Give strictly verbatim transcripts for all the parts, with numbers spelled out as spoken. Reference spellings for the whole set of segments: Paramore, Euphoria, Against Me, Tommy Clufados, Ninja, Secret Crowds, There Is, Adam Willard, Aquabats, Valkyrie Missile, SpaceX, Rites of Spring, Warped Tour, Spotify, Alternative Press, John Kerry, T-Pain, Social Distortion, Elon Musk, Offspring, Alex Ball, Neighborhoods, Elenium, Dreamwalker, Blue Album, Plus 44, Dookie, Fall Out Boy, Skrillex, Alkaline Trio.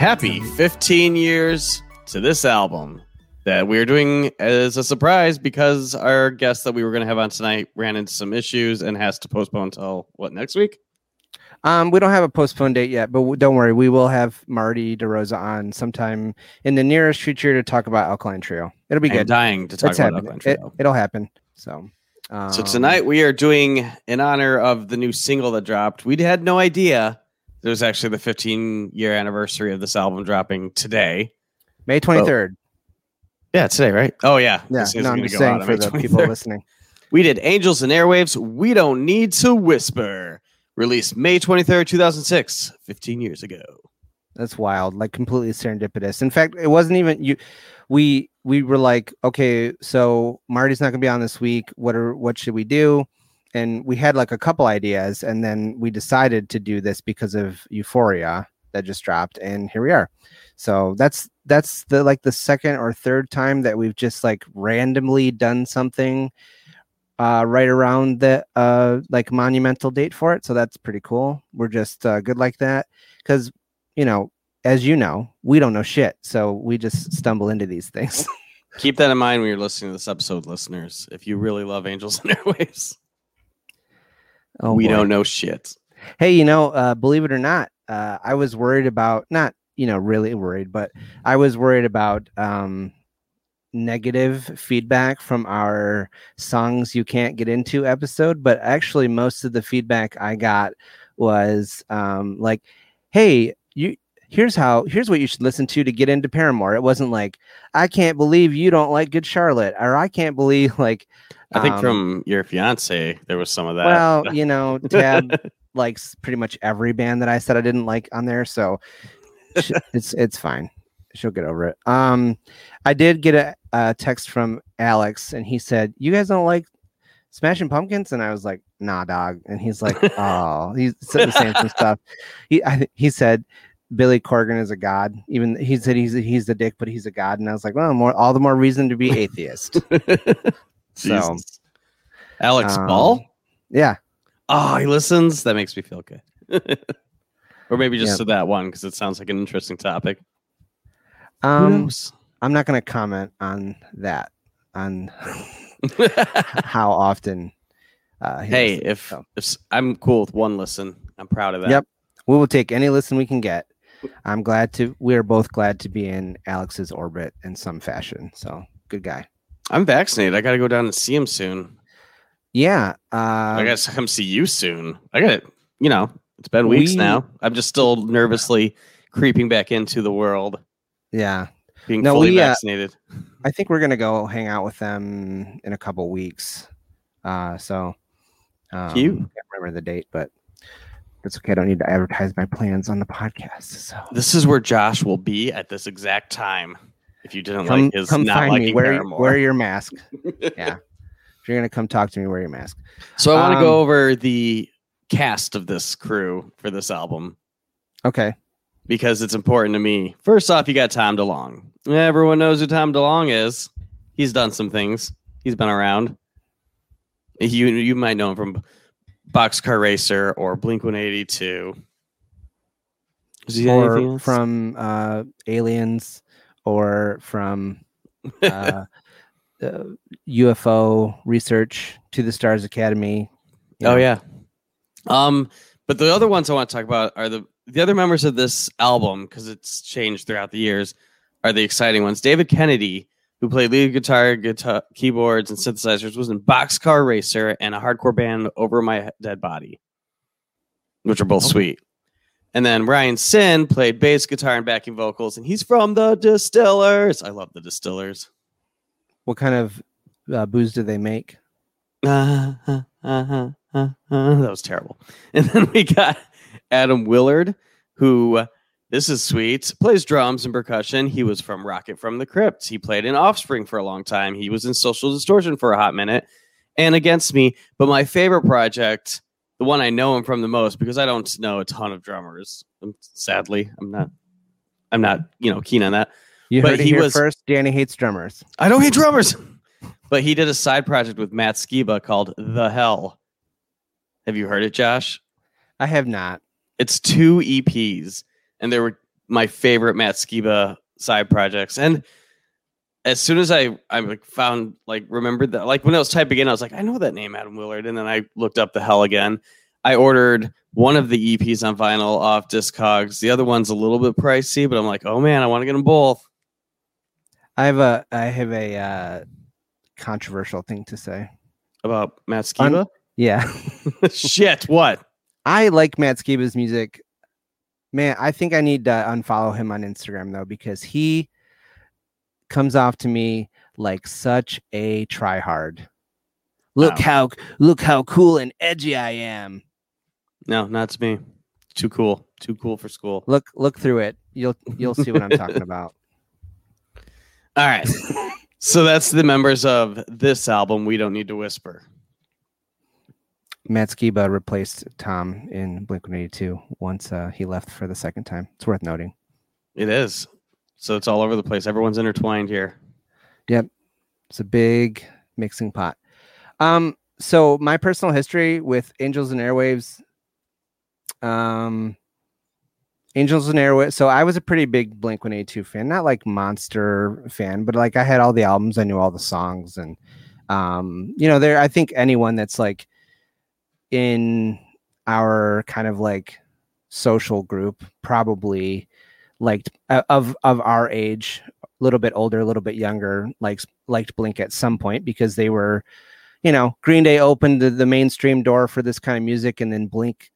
Happy fifteen years to this album that we are doing as a surprise because our guest that we were going to have on tonight ran into some issues and has to postpone until what, next week? Um, we don't have a postponed date yet, but don't worry. We will have Marty DeRosa on sometime in the nearest future to talk about Alkaline Trio. It'll be I'm good. dying to talk it's about happening. Alkaline Trio. It, it'll happen. So, um, so tonight we are doing in honor of the new single that dropped. We had no idea there was actually the fifteen year anniversary of this album dropping today. May twenty-third. Oh. Yeah, today, right? Oh, yeah. Yeah. No, I'm just saying for the people listening. We did Angels and Airwaves. We Don't Need to Whisper. Released May twenty-third, two thousand six, fifteen years ago. That's wild, like completely serendipitous. In fact, it wasn't even you. We we were like, okay, so Marty's not going to be on this week. What are what should we do? And we had like a couple ideas, and then we decided to do this because of Euphoria that just dropped, and here we are. So that's that's the like the second or third time that we've just like randomly done something. Uh, right around the uh, like monumental date for it. So that's pretty cool. We're just uh, good like that. Because, you know, as you know, we don't know shit. So we just stumble into these things. Keep that in mind when you're listening to this episode, listeners. If you really love Angels and Airwaves, oh, we boy. don't know shit. Hey, you know, uh, believe it or not, uh, I was worried about, not, you know, really worried, but I was worried about... Um, negative feedback from our songs you can't get into episode, but actually most of the feedback I got was um like, hey, you here's how here's what you should listen to to get into Paramore. It wasn't like, I can't believe you don't like Good Charlotte, or I can't believe like um, I think from your fiance there was some of that. Well, you know, Tab likes pretty much every band that I said I didn't like on there, so it's it's fine. She'll get over it. Um, I did get a, a text from Alex, and he said, "You guys don't like Smashing Pumpkins?" And I was like, "Nah, dog." And he's like, "Oh," he's saying some stuff. He I, he said, "Billy Corgan is a god." Even he said he's he's the dick, but he's a god. And I was like, "Well, more all the more reason to be atheist." So, Alex um, Ball, yeah. Oh, he listens. That makes me feel good. Or maybe just yeah. to that one because it sounds like an interesting topic. Um, I'm not going to comment on that, on how often. Uh, he hey, listens, if, so. if I'm cool with one listen, I'm proud of that. Yep. We will take any listen we can get. I'm glad to, we're both glad to be in Alex's orbit in some fashion. So good guy. I'm vaccinated. I got to go down and see him soon. Yeah. Uh, I got to come see you soon. I got to, you know, it's been weeks we, now. I'm just still nervously creeping back into the world. Yeah. Being no, fully we, uh, vaccinated. I think we're going to go hang out with them in a couple weeks. Uh, so um, cute. I can't remember the date, but it's okay. I don't need to advertise my plans on the podcast. So this is where Josh will be at this exact time. If you didn't come, like his come not liking wear, wear your mask. Yeah. If you're going to come talk to me, wear your mask. So I want to um, go over the cast of this crew for this album. Okay. Because it's important to me. First off, you got Tom DeLonge. Everyone knows who Tom DeLonge is. He's done some things. He's been around. You you might know him from Boxcar Racer or Blink one eighty-two. Or from uh, Aliens or from uh, uh, U F O Research to the Stars Academy. Oh, know. yeah. Um, but the other ones I want to talk about are the The other members of this album, because it's changed throughout the years, are the exciting ones. David Kennedy, who played lead guitar, guitar, keyboards, and synthesizers, was in Boxcar Racer and a hardcore band Over My Dead Body, which are both sweet. And then Ryan Sin played bass guitar and backing vocals, and he's from The Distillers. I love The Distillers. What kind of uh, booze do they make? Uh, uh, uh, uh, uh, that was terrible. And then we got Adam Willard, who, this is sweet, plays drums and percussion. He was from Rocket from the Crypt. He played in Offspring for a long time. He was in Social Distortion for a hot minute and Against Me. But my favorite project, the one I know him from the most, because I don't know a ton of drummers. Sadly, I'm not, I'm not, you know, keen on that. You but heard it he here was, first. Danny hates drummers. I don't hate drummers. But he did a side project with Matt Skiba called The Hell. Have you heard it, Josh? I have not. It's two E Ps, and they were my favorite Matt Skiba side projects. And as soon as I, I found, like, remembered that, like, when I was typing in, I was like, I know that name, Adam Willard. And then I looked up The Hell again. I ordered one of the E Ps on vinyl off Discogs. The other one's a little bit pricey, but I'm like, oh man, I want to get them both. I have a, I have a uh, controversial thing to say about Matt Skiba. Yeah. Shit. What? I like Matt Skiba's music, man. I think I need to unfollow him on Instagram though, because he comes off to me like such a tryhard. Look wow. how look how cool and edgy I am. No, not to me. Too cool. Too cool for school. Look look through it. You'll you'll see what I'm talking about. All right. So that's the members of this album, We Don't Need to Whisper. Matt Skiba replaced Tom in Blink one eighty-two once uh, he left for the second time. It's worth noting. It is. So it's all over the place. Everyone's intertwined here. Yep. It's a big mixing pot. Um, so my personal history with Angels and Airwaves, um, Angels and Airwaves. So I was a pretty big Blink one eighty-two fan, not like monster fan, but like I had all the albums, I knew all the songs, and, um, you know, there, I think anyone that's like in our kind of like social group probably liked uh, of, of our age, a little bit older, a little bit younger, likes, liked Blink at some point, because they were, you know, Green Day opened the, the mainstream door for this kind of music, and then Blink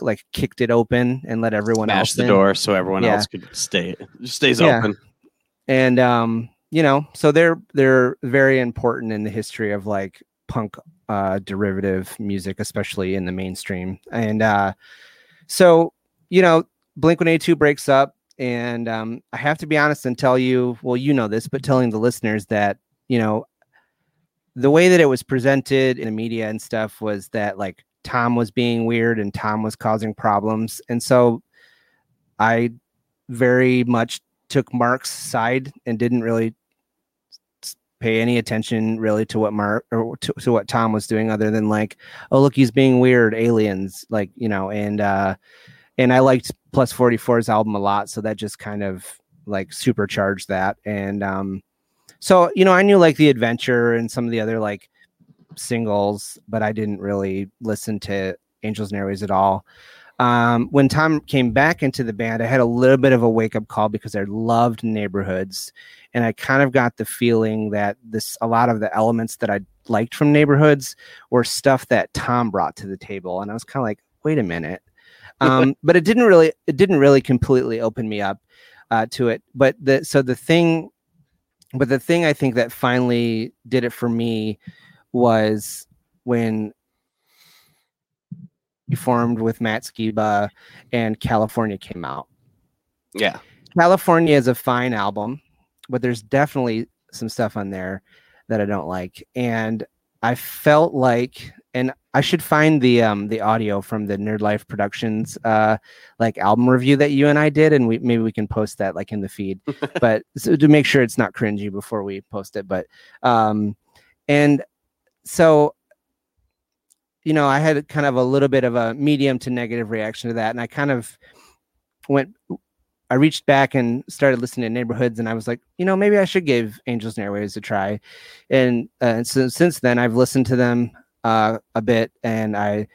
like kicked it open and let everyone Smash else the in. door, so everyone yeah. else could stay stays yeah. open. And um, you know, so they're they're very important in the history of like punk uh, derivative music, especially in the mainstream. And uh, so you know, Blink one eighty-two breaks up, and um, I have to be honest and tell you, well, you know this, but telling the listeners that you know. The way that it was presented in the media and stuff was that like Tom was being weird and Tom was causing problems. And so I very much took Mark's side and didn't really pay any attention really to what Mark or to, to what Tom was doing, other than like, oh, look, he's being weird, aliens, like, you know, and, uh, and I liked Plus forty-four's album a lot. So that just kind of like supercharged that. And, um, so, you know, I knew like The Adventure and some of the other like singles, but I didn't really listen to Angels and Airwaves at all. Um, when Tom came back into the band, I had a little bit of a wake up call because I loved Neighborhoods. And I kind of got the feeling that this, a lot of the elements that I liked from Neighborhoods were stuff that Tom brought to the table. And I was kind of like, wait a minute. Um, but it didn't really, it didn't really completely open me up uh, to it. But the, so the thing But the thing I think that finally did it for me was when you formed with Matt Skiba and California came out. Yeah. California is a fine album, but there's definitely some stuff on there that I don't like. And I felt like, and I should find the um, the audio from the Nerd Life Productions uh, like album review that you and I did, and we maybe we can post that like in the feed, but so to make sure it's not cringy before we post it. But um, and so, you know, I had kind of a little bit of a medium to negative reaction to that, and I kind of went, I reached back and started listening to Neighborhoods, and I was like, you know, maybe I should give Angels and Airwaves a try, and uh, and so since then I've listened to them. Uh, a bit, and I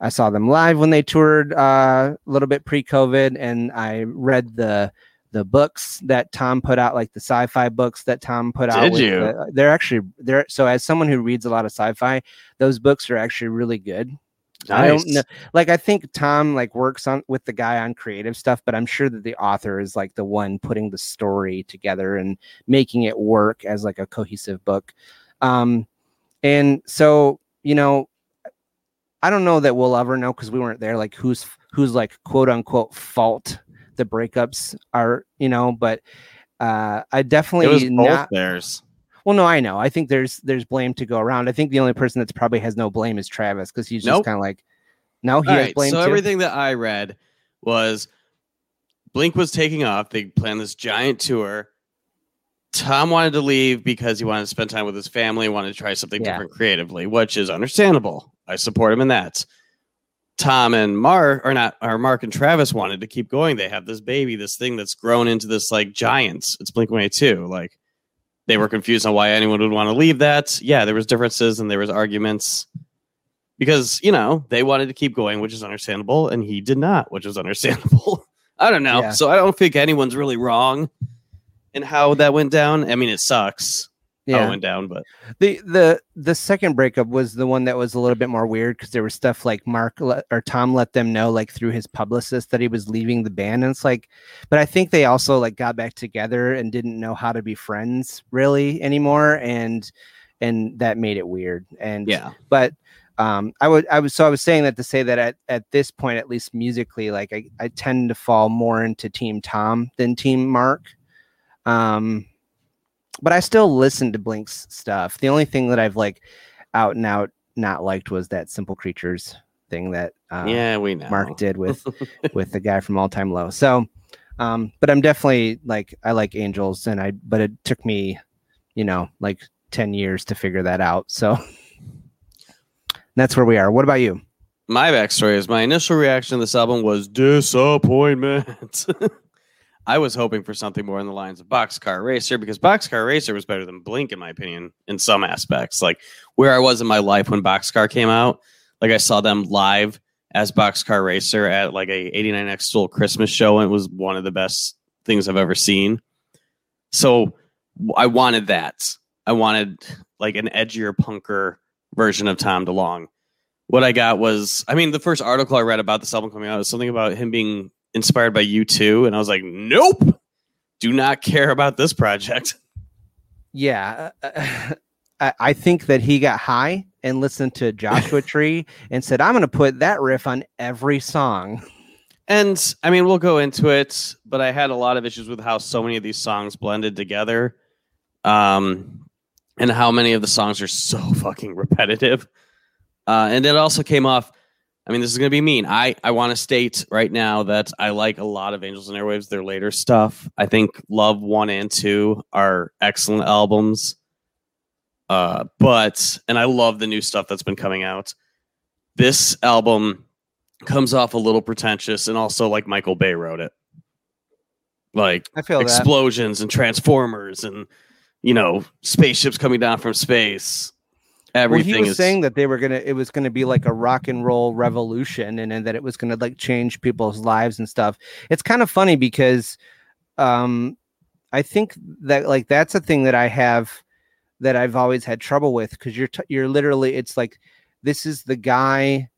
I saw them live when they toured uh, a little bit pre-COVID, and I read the the books that Tom put out, like the sci-fi books that Tom put Did out. Did you? The, they're actually they're so as someone who reads a lot of sci-fi, those books are actually really good. Nice. I don't know, like I think Tom like works on with the guy on creative stuff, but I'm sure that the author is like the one putting the story together and making it work as like a cohesive book. Um, and so. You know, I don't know that we'll ever know because we weren't there. Like who's who's like quote unquote fault the breakups are, you know. But uh, I definitely it was not, both theirs. Well, no, I know. I think there's there's blame to go around. I think the only person that's probably has no blame is Travis because he's just nope. kind of like no, he All has right, blame. So too. Everything that I read was Blink was taking off. They planned this giant tour. Tom wanted to leave because he wanted to spend time with his family, wanted to try something yeah. different creatively, which is understandable. I support him in that. Tom and Mark, or not, or Mark and Travis wanted to keep going. They have this baby, this thing that's grown into this like giants. It's Blink one eighty-two. Like they were confused on why anyone would want to leave that. Yeah, there was differences and there was arguments because, you know, they wanted to keep going, which is understandable, and he did not, which is understandable. I don't know. Yeah. So I don't think anyone's really wrong in how that went down. I mean, it sucks. Yeah, I went down, but the the the second breakup was the one that was a little bit more weird because there was stuff like Mark le- or Tom let them know, like through his publicist, that he was leaving the band, and it's like, but I think they also like got back together and didn't know how to be friends really anymore, and and that made it weird. And yeah, but um, I would I was so I was saying that to say that at at this point, at least musically, like I I tend to fall more into Team Tom than Team Mark. Um. But I still listen to Blink's stuff. The only thing that I've like out and out not liked was that Simple Creatures thing that um, yeah, we know. Mark did with with the guy from All Time Low. So, um, but I'm definitely like I like Angels, and I but it took me, you know, like ten years to figure that out. So that's where we are. What about you? My backstory is my initial reaction to this album was disappointment. I was hoping for something more in the lines of Boxcar Racer, because Boxcar Racer was better than Blink, in my opinion, in some aspects. Like where I was in my life when Boxcar came out, like I saw them live as Boxcar Racer at like a eighty-nine X-Tool Christmas show, and it was one of the best things I've ever seen. So I wanted that. I wanted like an edgier, punker version of Tom DeLonge. What I got was, I mean, the first article I read about this album coming out was something about him being inspired by U two, and I was like, nope, do not care about this project. Yeah, uh, I think that he got high and listened to Joshua Tree and said, I'm going to put that riff on every song. And I mean, we'll go into it, but I had a lot of issues with how so many of these songs blended together, um, and how many of the songs are so fucking repetitive. Uh, and it also came off, I mean, this is going to be mean. I, I want to state right now that I like a lot of Angels and Airwaves, their later stuff. I think Love one and two are excellent albums. Uh, but, and I love the new stuff that's been coming out. This album comes off a little pretentious, and also like Michael Bay wrote it. Like I feel explosions that. And Transformers and, you know, spaceships coming down from space. Everything well, he was is... saying that they were gonna, it was gonna be like a rock and roll revolution, and, and that it was gonna like change people's lives and stuff. It's kind of funny because, um, I think that like that's a thing that I have, that I've always had trouble with, because you're t- you're literally, it's like this is the guy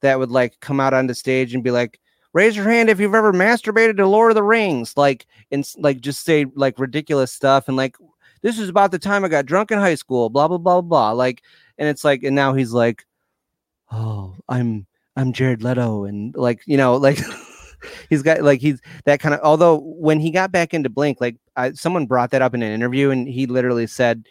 that would like come out onto stage and be like, raise your hand if you've ever masturbated to Lord of the Rings, like and like just say like ridiculous stuff and like. This is about the time I got drunk in high school, blah, blah, blah, blah. Like, and it's like, and now he's like, oh, I'm, I'm Jared Leto. And like, you know, like he's got like, he's that kind of, although when he got back into Blink, like I, someone brought that up in an interview, and he literally said,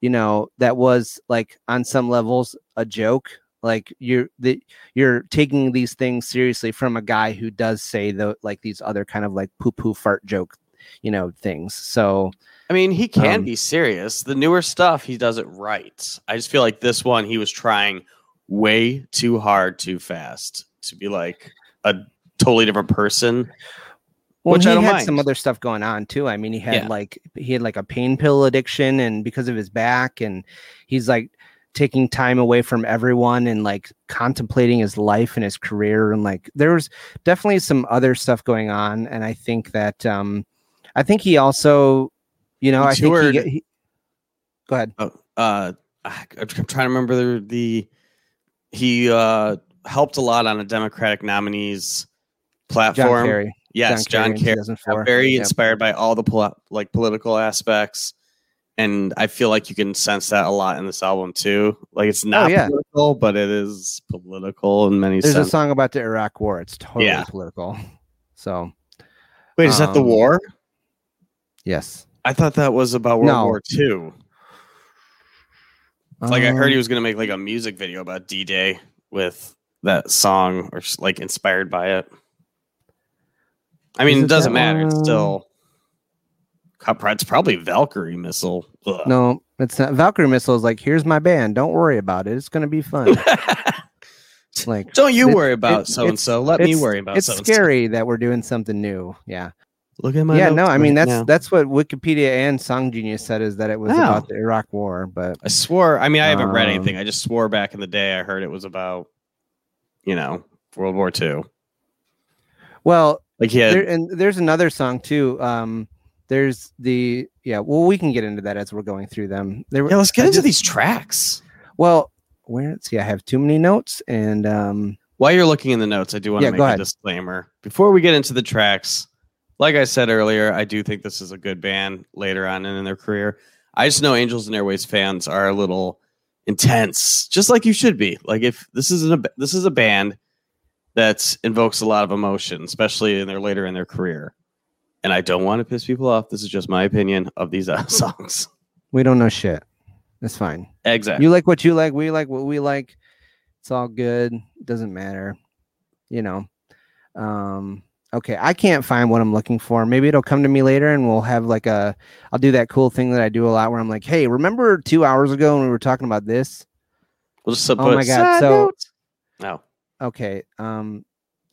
you know, that was like on some levels a joke. Like you're, the, you're taking these things seriously from a guy who does say the, like these other kind of like poo poo fart joke, you know, things. So, I mean, he can um, be serious. The newer stuff, he does it right. I just feel like this one, he was trying way too hard, too fast to be like a totally different person. Well, which he I don't had mind. Some other stuff going on too. I mean, he had yeah. like he had like a pain pill addiction, and because of his back, and he's like taking time away from everyone and like contemplating his life and his career, and like there was definitely some other stuff going on. And I think that um, I think he also. You know, I think he, he, go ahead. Oh, uh, I, I'm trying to remember the, the he uh, helped a lot on a Democratic nominees platform. John Kerry. Yes, John Kerry. Very yep. inspired by all the pol- like political aspects, and I feel like you can sense that a lot in this album too. Like it's not oh, yeah. political, but it is political in many. There's sense. A song about the Iraq War. It's totally yeah. political. So, wait, is um, that the war? Yes. I thought that was about World no. War Two. Like um, I heard he was going to make like a music video about D-Day with that song, or just, like inspired by it. I mean, it doesn't matter. One? It's still. It's probably Valkyrie Missile. Ugh. No, it's not. Valkyrie Missile is like, here's my band. Don't worry about it. It's going to be fun. Like, don't you it, worry about it, so and so. Let me worry about so and so. It's scary that we're doing something new. Yeah. Look at my. Yeah, no, I mean that's now. that's what Wikipedia and Song Genius said is that it was oh. about the Iraq War. But I swore. I mean, I haven't um, read anything. I just swore back in the day I heard it was about, you know, World War Two. Well, like yeah, there, and there's another song too. Um, there's the yeah. Well, we can get into that as we're going through them. There were, yeah, let's get I into just, these tracks. Well, where let's see, I have too many notes, and um, while you're looking in the notes, I do want to yeah, make a disclaimer before we get into the tracks. Like I said earlier, I do think this is a good band later on in their career. I just know Angels and Airwaves fans are a little intense, just like you should be. Like if this is a this is a band that invokes a lot of emotion, especially in their later in their career. And I don't want to piss people off. This is just my opinion of these uh, songs. We don't know shit. That's fine. Exactly. You like what you like. We like what we like. It's all good. Doesn't matter. You know. Um. Okay, I can't find what I'm looking for. Maybe it'll come to me later and we'll have like a... I'll do that cool thing that I do a lot where I'm like, hey, remember two hours ago when we were talking about this? We'll just oh my God, so... Notes. No. Okay, um,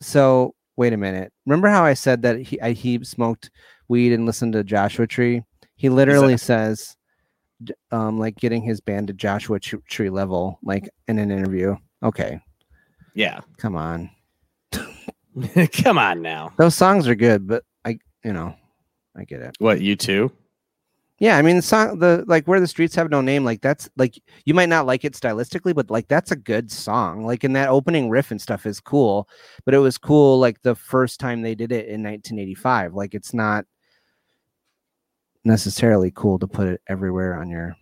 so wait a minute. Remember how I said that he, I, he smoked weed and listened to Joshua Tree? He literally exactly. says, um, like, getting his band to Joshua Tree level, like, in an interview. Okay. Yeah. Come on. Come on now. Those songs are good, but I, you know, I get it. What, U two? Yeah, I mean, the song, the like, Where the Streets Have No Name, like, that's like, you might not like it stylistically, but like, that's a good song. Like, in that opening riff and stuff is cool, but it was cool, like, the first time they did it in nineteen eighty-five. Like, it's not necessarily cool to put it everywhere on your,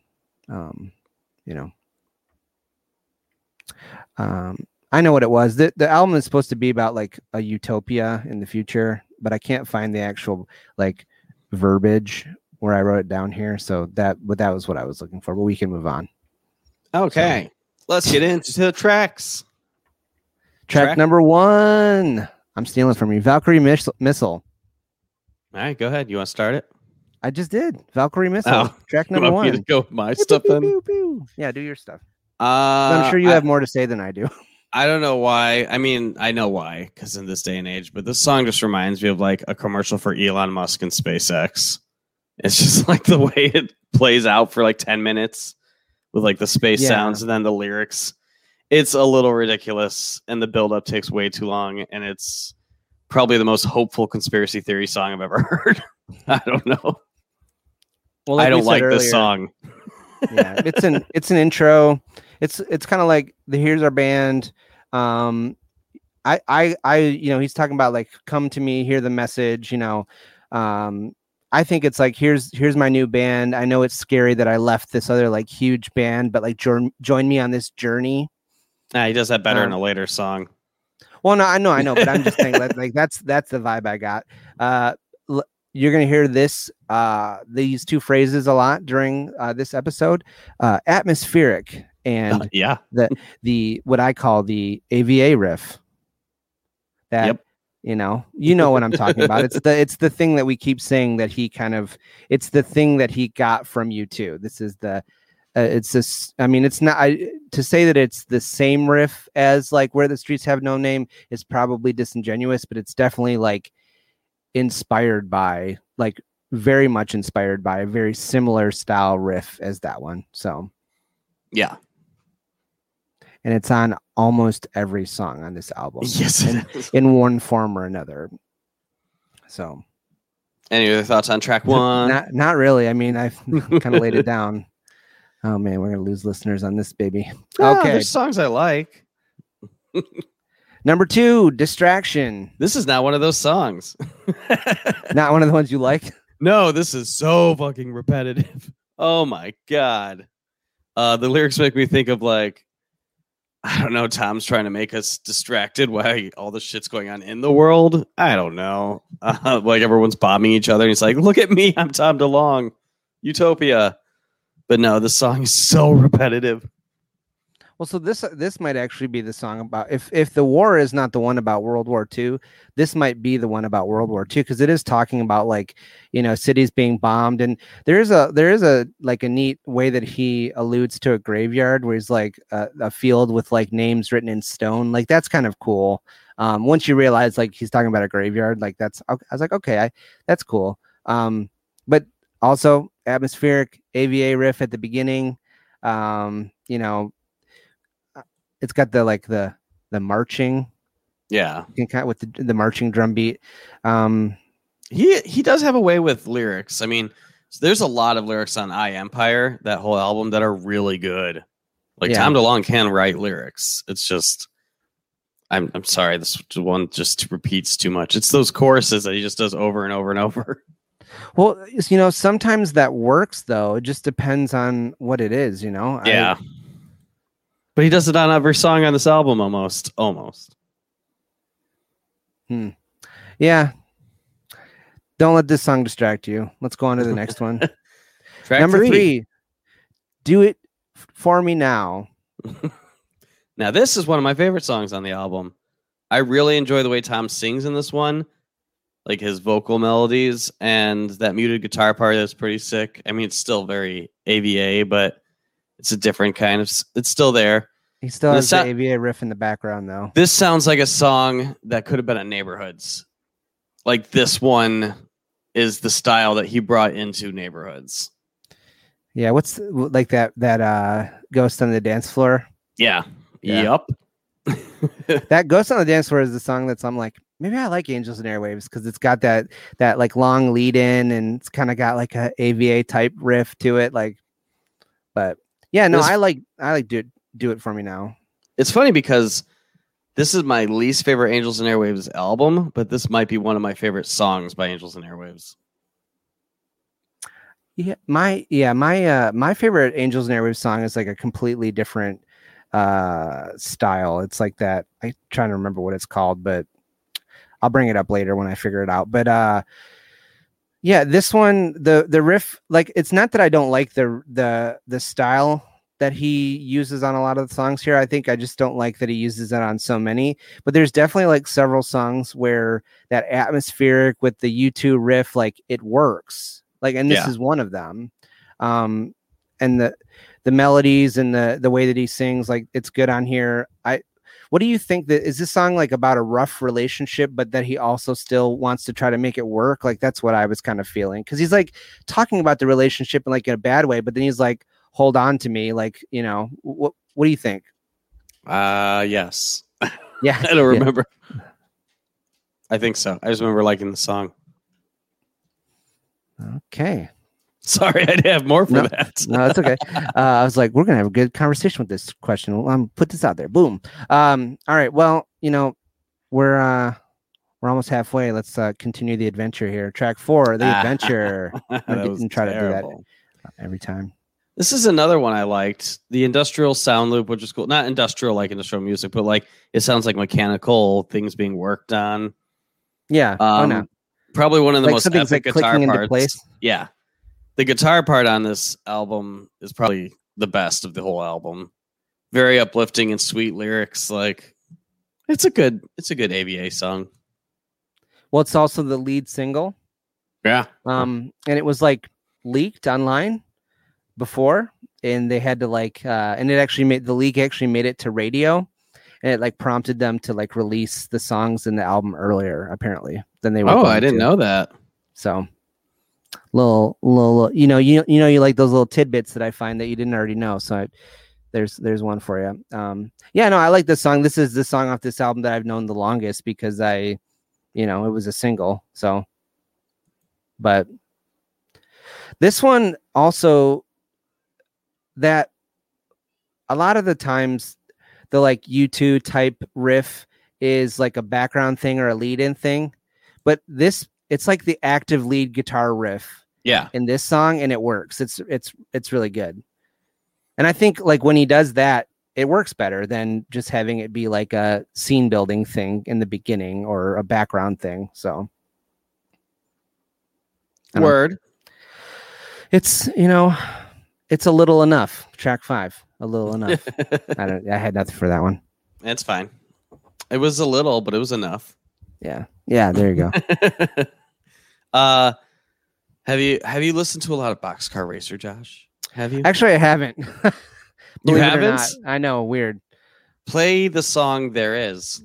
um, you know, um, I know what it was. The, the album is supposed to be about like a utopia in the future, but I can't find the actual like verbiage where I wrote it down here. So that, but that was what I was looking for, but we can move on. Okay. So, let's get into the tracks. Track, track number one. I'm stealing from you. Valkyrie Miss- Missile. All right, go ahead. You want to start it? I just did. Valkyrie Missile. Oh, track number one. You want me to go with my stuff then? Yeah, do your stuff. Uh, I'm sure you I, have more to say than I do. I don't know why. I mean, I know why, because in this day and age, but this song just reminds me of like a commercial for Elon Musk and SpaceX. It's just like the way it plays out for like ten minutes with like the space yeah. sounds and then the lyrics. It's a little ridiculous and the buildup takes way too long. And it's probably the most hopeful conspiracy theory song I've ever heard. I don't know. Well, like I don't like earlier, this song. Yeah, it's an it's an intro. It's it's kind of like the here's our band. Um, I I I you know he's talking about like come to me, hear the message. You know, um, I think it's like here's here's my new band. I know it's scary that I left this other like huge band, but like join join me on this journey. Nah, he does that better um, in a later song. Well, no, I know I know, but I'm just saying like, like that's that's the vibe I got. Uh, l- you're gonna hear this uh, these two phrases a lot during uh, this episode. Uh, atmospheric. And uh, yeah, the the what I call the A V A riff. That yep. you know, you know what I'm talking about. It's the it's the thing that we keep saying that he kind of it's the thing that he got from U two. This is the uh, it's this. I mean, it's not I, to say that it's the same riff as like Where the Streets Have No Name is probably disingenuous, but it's definitely like inspired by like very much inspired by a very similar style riff as that one. So yeah. And it's on almost every song on this album. Yes, in, in one form or another. So, any other thoughts on track one? Not, not really. I mean, I've kind of laid it down. Oh man, we're gonna lose listeners on this baby. Yeah, okay, there's songs I like. Number two, Distraction. This is not one of those songs. Not one of the ones you like. No, this is so fucking repetitive. Oh my God. Uh, the lyrics make me think of like. I don't know. Tom's trying to make us distracted by all the shit's going on in the world. I don't know. Uh, like everyone's bombing each other. And he's like, look at me. I'm Tom DeLonge. Utopia. But no, the song is so repetitive. Well, so this this might actually be the song about, if if the war is not the one about World War Two, this might be the one about World War Two, because it is talking about, like, you know, cities being bombed. And there is a there is a like a neat way that he alludes to a graveyard where he's like a, a field with like names written in stone. Like, that's kind of cool. Um, once you realize, like, he's talking about a graveyard, like, that's, I was like, okay, I, that's cool. Um, but also atmospheric A V A riff at the beginning. Um, you know, it's got the like the the marching, yeah, with the, the marching drum beat. Um, he he does have a way with lyrics. I mean, there's a lot of lyrics on I Empire, that whole album, that are really good. Like, yeah. Tom DeLonge can write lyrics. It's just, I'm I'm sorry, this one just repeats too much. It's those choruses that he just does over and over and over. Well, you know, sometimes that works though. It just depends on what it is, you know. Yeah. I, But he does it on every song on this album, almost, almost. Hmm. Yeah. Don't let this song distract you. Let's go on to the next one. Track Number three. three. Do It For Me Now. Now, this is one of my favorite songs on the album. I really enjoy the way Tom sings in this one, like his vocal melodies and that muted guitar part. That's pretty sick. I mean, it's still very A V A, but it's a different kind of, it's still there. He still has so- the A V A riff in the background, though. This sounds like a song that could have been on Neighborhoods. Like, this one is the style that he brought into Neighborhoods. Yeah, what's like that that uh, Ghost on the Dance Floor? Yeah. yeah. Yep. That Ghost on the Dance Floor is the song that's, I'm like, maybe I like Angels and Airwaves, because it's got that that like long lead in, and it's kind of got like a A V A type riff to it, like, but. Yeah, no, this, I like I like do it, do it for me now. It's funny because this is my least favorite Angels and Airwaves album, but this might be one of my favorite songs by Angels and Airwaves. Yeah, my yeah my uh, my favorite Angels and Airwaves song is like a completely different uh, style. It's like that. I'm trying to remember what it's called, but I'll bring it up later when I figure it out. But uh, yeah, this one, the the riff, like, it's not that I don't like the the the style that he uses on a lot of the songs here. I think I just don't like that he uses it on so many. But there's definitely like several songs where that atmospheric with the U two riff, like, it works. Like, and this yeah. is one of them. Um, and the the melodies and the the way that he sings, like, it's good on here. I what do you think that is this song like about a rough relationship, but that he also still wants to try to make it work? Like, that's what I was kind of feeling. Cause he's like talking about the relationship in like in a bad way, but then he's like, hold on to me. Like, you know, what, what do you think? Uh, yes. Yeah. I don't remember. Yeah. I think so. I just remember liking the song. Okay. Sorry, I'd have more for no, that. No, that's okay. Uh, I was like, we're going to have a good conversation with this question. I'm um, put this out there. Boom. Um, all right. Well, you know, we're uh, we're almost halfway. Let's uh, continue the adventure here. Track four, The Adventure. I didn't try terrible. to do that every time. This is another one I liked. The industrial sound loop, which is cool. Not industrial like industrial music, but like it sounds like mechanical things being worked on. Yeah. Um, no. Probably one of the like most epic like guitar parts. Place. Yeah. The guitar part on this album is probably the best of the whole album. Very uplifting and sweet lyrics. Like, it's a good, it's a good A V A song. Well, it's also the lead single. Yeah. Um, and it was like leaked online before, and they had to like, uh, and it actually made the leak actually made it to radio, and it like prompted them to like release the songs in the album earlier, apparently, than they were. Oh, I didn't to. know that. So. Little, little, little, you know, you you know, you like those little tidbits that I find that you didn't already know. So I, there's there's one for you. Um, yeah, no, I like this song. This is the song off this album that I've known the longest because I, you know, it was a single. So, but this one also, that a lot of the times the like U two type riff is like a background thing or a lead-in thing, but this. It's like the active lead guitar riff, yeah, in this song, and it works. It's it's it's really good, and I think like when he does that, it works better than just having it be like a scene building thing in the beginning or a background thing. So, word, know. It's you know, It's a little enough. Track five, a little enough. I don't. I had nothing for that one. It's fine. It was a little, but it was enough. Yeah. Yeah. There you go. uh, have you have you listened to a lot of Boxcar Racer, Josh? Have you? Actually, I haven't. You haven't? I know. Weird. Play the song There Is.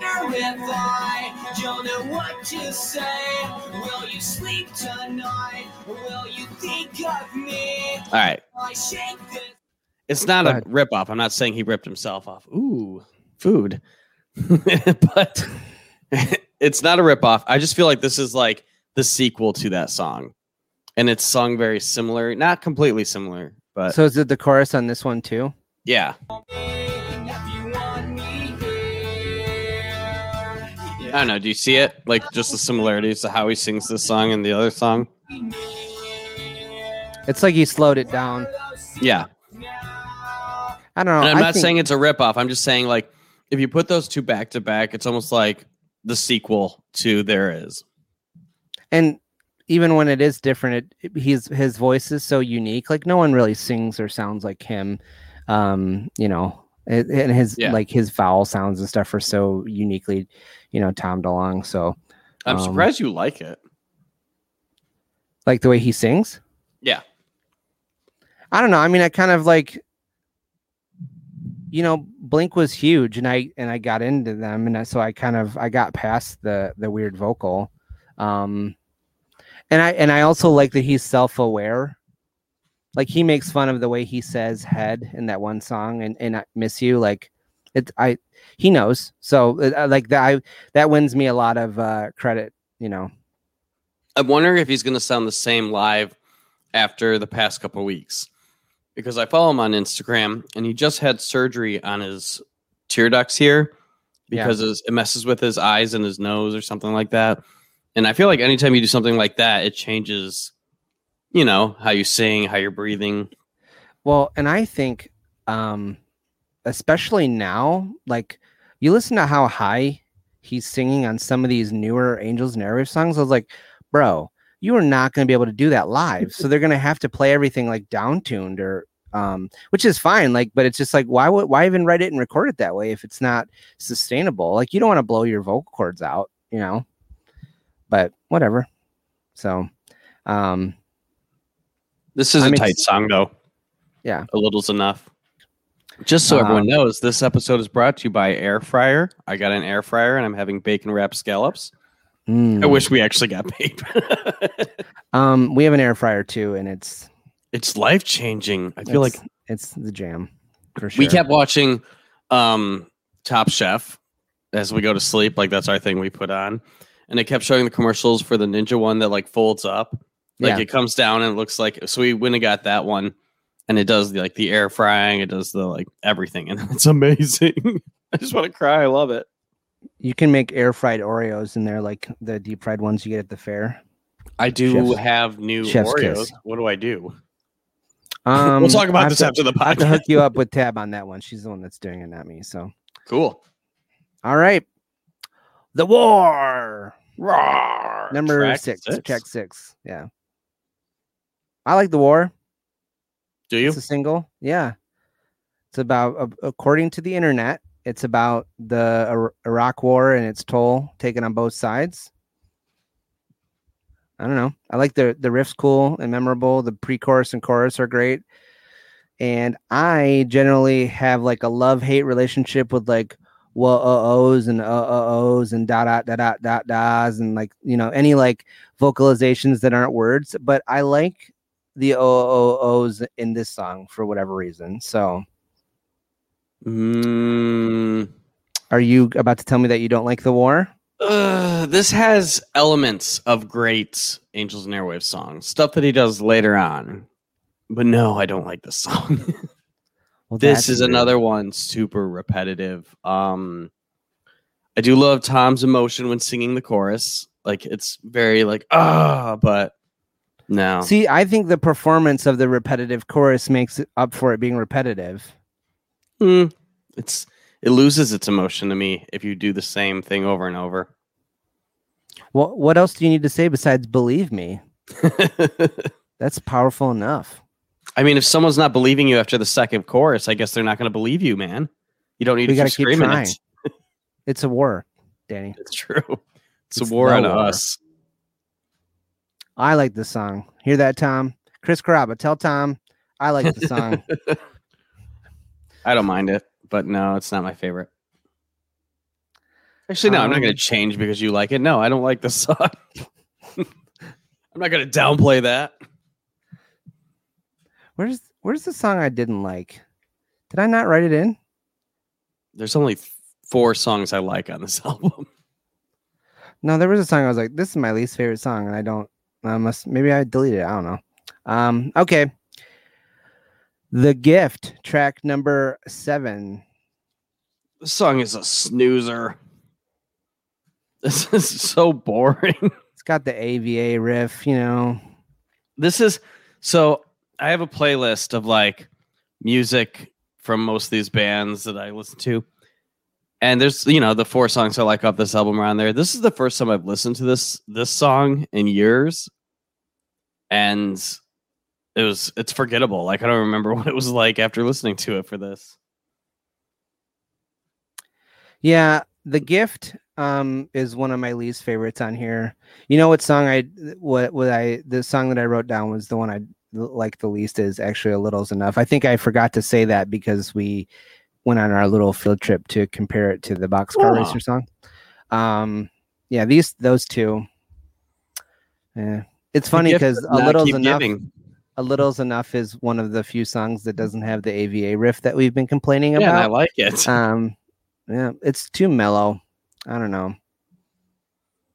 If I don't know what to say, will you sleep tonight? Will you think of me? All right. It's not a rip-off. I'm not saying he ripped himself off. Ooh, food. But it's not a rip-off. I just feel like this is like the sequel to that song. And it's sung very similar. Not completely similar, but... So is it the chorus on this one, too? Yeah. I don't know. Do you see it? Like, just the similarities to how he sings this song and the other song? It's like he slowed it down. Yeah. I don't know. And I'm I not think... saying it's a ripoff. I'm just saying, like, if you put those two back to back, it's almost like the sequel to There Is. And even when it is different, it, it, he's, his voice is so unique. Like, no one really sings or sounds like him, um, you know. And his yeah. like his vowel sounds and stuff are so uniquely, you know, Tom DeLonge. So I'm um, surprised you like it, like the way he sings. Yeah, I don't know. I mean, I kind of like, you know, Blink was huge, and I and I got into them, and I, so I kind of I got past the the weird vocal, um, and I and I also like that he's self-aware. Like, he makes fun of the way he says head in that one song, and, and I miss you. Like, it, I, he knows. So, uh, like, that, I, that wins me a lot of uh, credit, you know. I wonder if he's going to sound the same live after the past couple of weeks. Because I follow him on Instagram, and he just had surgery on his tear ducts here. Because yeah. his, it messes with his eyes and his nose or something like that. And I feel like anytime you do something like that, it changes... You know, how you sing, how you're breathing. Well, and I think, um, especially now, like, you listen to how high he's singing on some of these newer Angels and Airwaves songs. I was like, bro, you are not going to be able to do that live. So they're going to have to play everything like downtuned or, um, which is fine. Like, but it's just like, why would, why even write it and record it that way if it's not sustainable? Like, you don't want to blow your vocal cords out, you know, but whatever. So, um, This is I'm a tight ex- song, though. Yeah. A little's enough. Just so um, everyone knows, this episode is brought to you by Air Fryer. I got an air fryer, and I'm having bacon wrapped scallops. Mm. I wish we actually got paid. um, we have an air fryer, too, and it's... It's life-changing. I feel like... It's the jam, for sure. We kept watching um, Top Chef as we go to sleep. Like, that's our thing we put on. And it kept showing the commercials for the Ninja one that, like, folds up. Like, yeah. It comes down and it looks like... So we went and got that one. And it does, the, like, the air frying. It does, the like, everything. And it's amazing. I just want to cry. I love it. You can make air-fried Oreos in there, like the deep-fried ones you get at the fair. I do Chef's, have new Chef's Oreos. Kiss. What do I do? Um, we'll talk about this to, after the podcast. I have to hook you up with Tab on that one. She's the one that's doing it, not me. So cool. All right. The War. Roar. Number track six. six. Track six. Yeah. I like The War. Do you? It's a single. Yeah. It's about, according to the internet, it's about the Iraq War and its toll taken on both sides. I don't know. I like the, the riff's cool and memorable. The pre-chorus and chorus are great. And I generally have like a love-hate relationship with like whoa-oh-ohs and uh-oh-ohs and da-da-da-da-da-da's and like, you know, any like vocalizations that aren't words. But I like the O O O's in this song for whatever reason. So mm. Are you about to tell me that you don't like The War? Uh, this has elements of great Angels and Airwaves songs, stuff that he does later on. But no, I don't like this song. Well, this is weird. Another one super repetitive. Um, I do love Tom's emotion when singing the chorus. Like, it's very like, ah, but no. See, I think the performance of the repetitive chorus makes it up for it being repetitive. Mm, it's it loses its emotion to me if you do the same thing over and over. Well, what else do you need to say besides believe me? That's powerful enough. I mean, if someone's not believing you after the second chorus, I guess they're not going to believe you, man. You don't need we to keep screaming. Keep it. It's a war, Danny. It's true. It's, it's a war no on war. us. I like this song. Hear that, Tom? Chris Caraba, tell Tom I like the song. I don't mind it, but no, it's not my favorite. Actually, no, um, I'm not going to change because you like it. No, I don't like the song. I'm not going to downplay that. Where's Where's the song I didn't like? Did I not write it in? There's only th- four songs I like on this album. No, there was a song I was like, this is my least favorite song, and I don't. I must maybe I deleted it. I don't know. Um, okay. The Gift, track number seven. This song is a snoozer. This is so boring. It's got the A V A riff, you know. This is so I have a playlist of like music from most of these bands that I listen to. And there's, you know, the four songs I like off this album around there. This is the first time I've listened to this this song in years. And it was it's forgettable. Like, I don't remember what it was like after listening to it for this. Yeah, The Gift um, is one of my least favorites on here. You know what song I what what I the song that I wrote down was the one I like the least is actually A Little's Enough. I think I forgot to say that because we went on our little field trip to compare it to the Boxcar Aww. Racer song. Um, yeah, these those two. Yeah, it's funny because A Little's Enough. Giving. A Little's Enough is one of the few songs that doesn't have the A V A riff that we've been complaining yeah, about. Yeah, I like it. Um, yeah, it's too mellow. I don't know.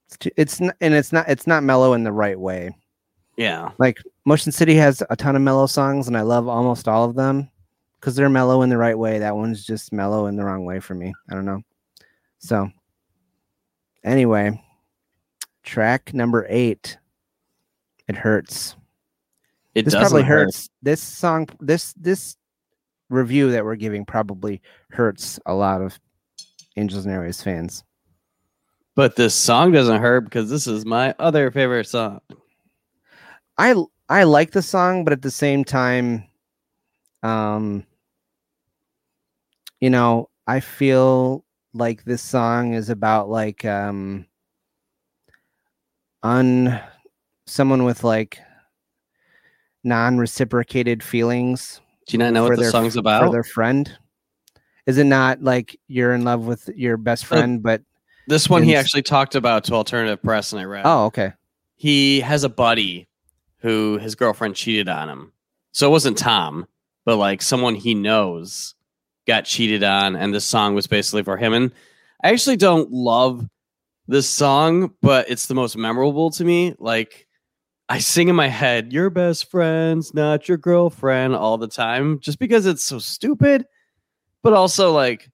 It's too, it's not, and it's not it's not mellow in the right way. Yeah, like Motion City has a ton of mellow songs, and I love almost all of them because they're mellow in the right way. That one's just mellow in the wrong way for me. I don't know. So, anyway, track number eight. It hurts. It this probably hurts. Hurt. This song, this this review that we're giving probably hurts a lot of Angels and Airwaves fans. But this song doesn't hurt because this is my other favorite song. I I like the song, but at the same time, um, you know, I feel like this song is about like um, un someone with like. non-reciprocated feelings. Do you not know what the song's about? For their friend, is it not like you're in love with your best friend? Uh, but this one he actually talked about to Alternative Press, and I read. Oh, okay. He has a buddy who his girlfriend cheated on him, so it wasn't Tom, but like someone he knows got cheated on, and this song was basically for him. And I actually don't love this song, but it's the most memorable to me. Like. I sing in my head, your best friend's not your girlfriend all the time just because it's so stupid, but also like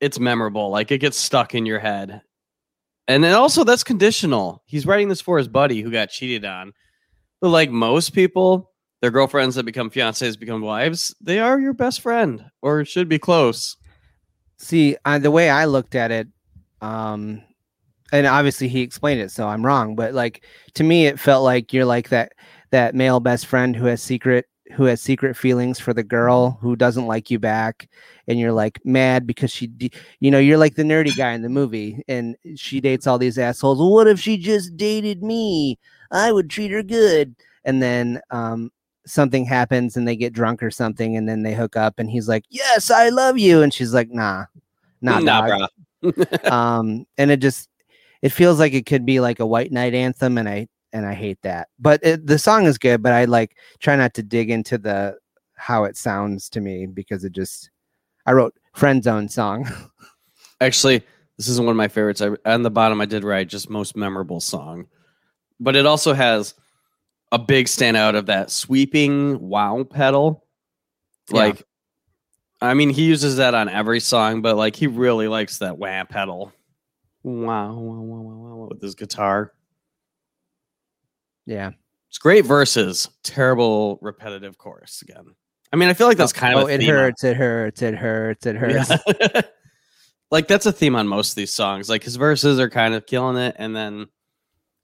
it's memorable. Like it gets stuck in your head. And then also that's conditional. He's writing this for his buddy who got cheated on. But like most people, their girlfriends that become fiancés, become wives. They are your best friend or should be close. See, uh, the way I looked at it, um, and obviously he explained it, so I'm wrong. But like to me, it felt like you're like that that male best friend who has secret who has secret feelings for the girl who doesn't like you back, and you're like mad because she, de- you know, you're like the nerdy guy in the movie, and she dates all these assholes. What if she just dated me? I would treat her good. And then um, something happens, and they get drunk or something, and then they hook up, and he's like, "Yes, I love you," and she's like, "Nah, nah, nah, bro." um, and it just. It feels like it could be like a White Knight anthem, and I and I hate that. But it, the song is good, but I like try not to dig into the how it sounds to me because it just. I wrote friend zone song. Actually, this isn't one of my favorites. I, on the bottom, I did write just most memorable song, but it also has a big standout of that sweeping wow pedal. Like, yeah. I mean, he uses that on every song, but like he really likes that wah pedal. Wow, wow, wow, wow, wow, with his guitar. Yeah. It's great verses. Terrible, repetitive chorus again. I mean, I feel like that's kind oh, of a it theme. Hurts, it hurts, it hurts, it hurts. Yeah. Like, that's a theme on most of these songs. Like, his verses are kind of killing it, and then,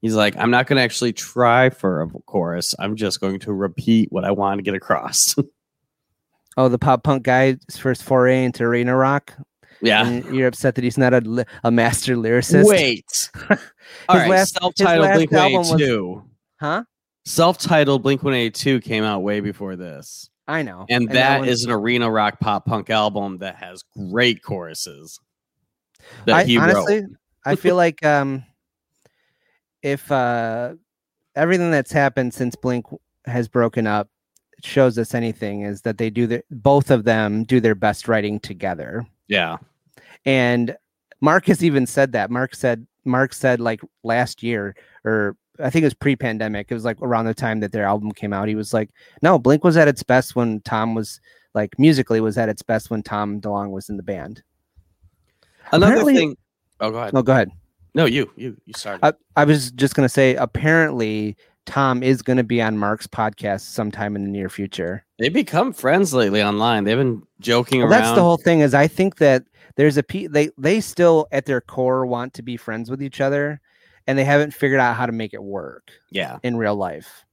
He's like, I'm not going to actually try for a chorus. I'm just going to repeat what I want to get across. Oh, the pop punk guy's first foray into arena rock. Yeah. And you're upset that he's not a, a master lyricist. Wait. His right, last self-titled Blink one eighty-two. Was... Huh? Self-titled Blink one eighty-two came out way before this. I know. And, and that, that is an arena rock pop punk album that has great choruses. That I, he honestly, wrote. I feel like um, if uh, everything that's happened since Blink has broken up shows us anything, is that they do the, both of them do their best writing together. Yeah. And Mark has even said that. Mark said, Mark said like last year, or I think it was pre-pandemic. It was like around the time that their album came out. He was like, no, Blink was at its best when Tom was like musically was at its best when Tom DeLonge was in the band. Another apparently, thing. Oh, go ahead. No, go ahead. No, you, you, you started. I, I was just going to say, apparently Tom is going to be on Mark's podcast sometime in the near future. They become friends lately online. They've been joking well, around. That's the whole thing is I think that there's a P they, they still at their core want to be friends with each other, and they haven't figured out how to make it work. Yeah. In real life.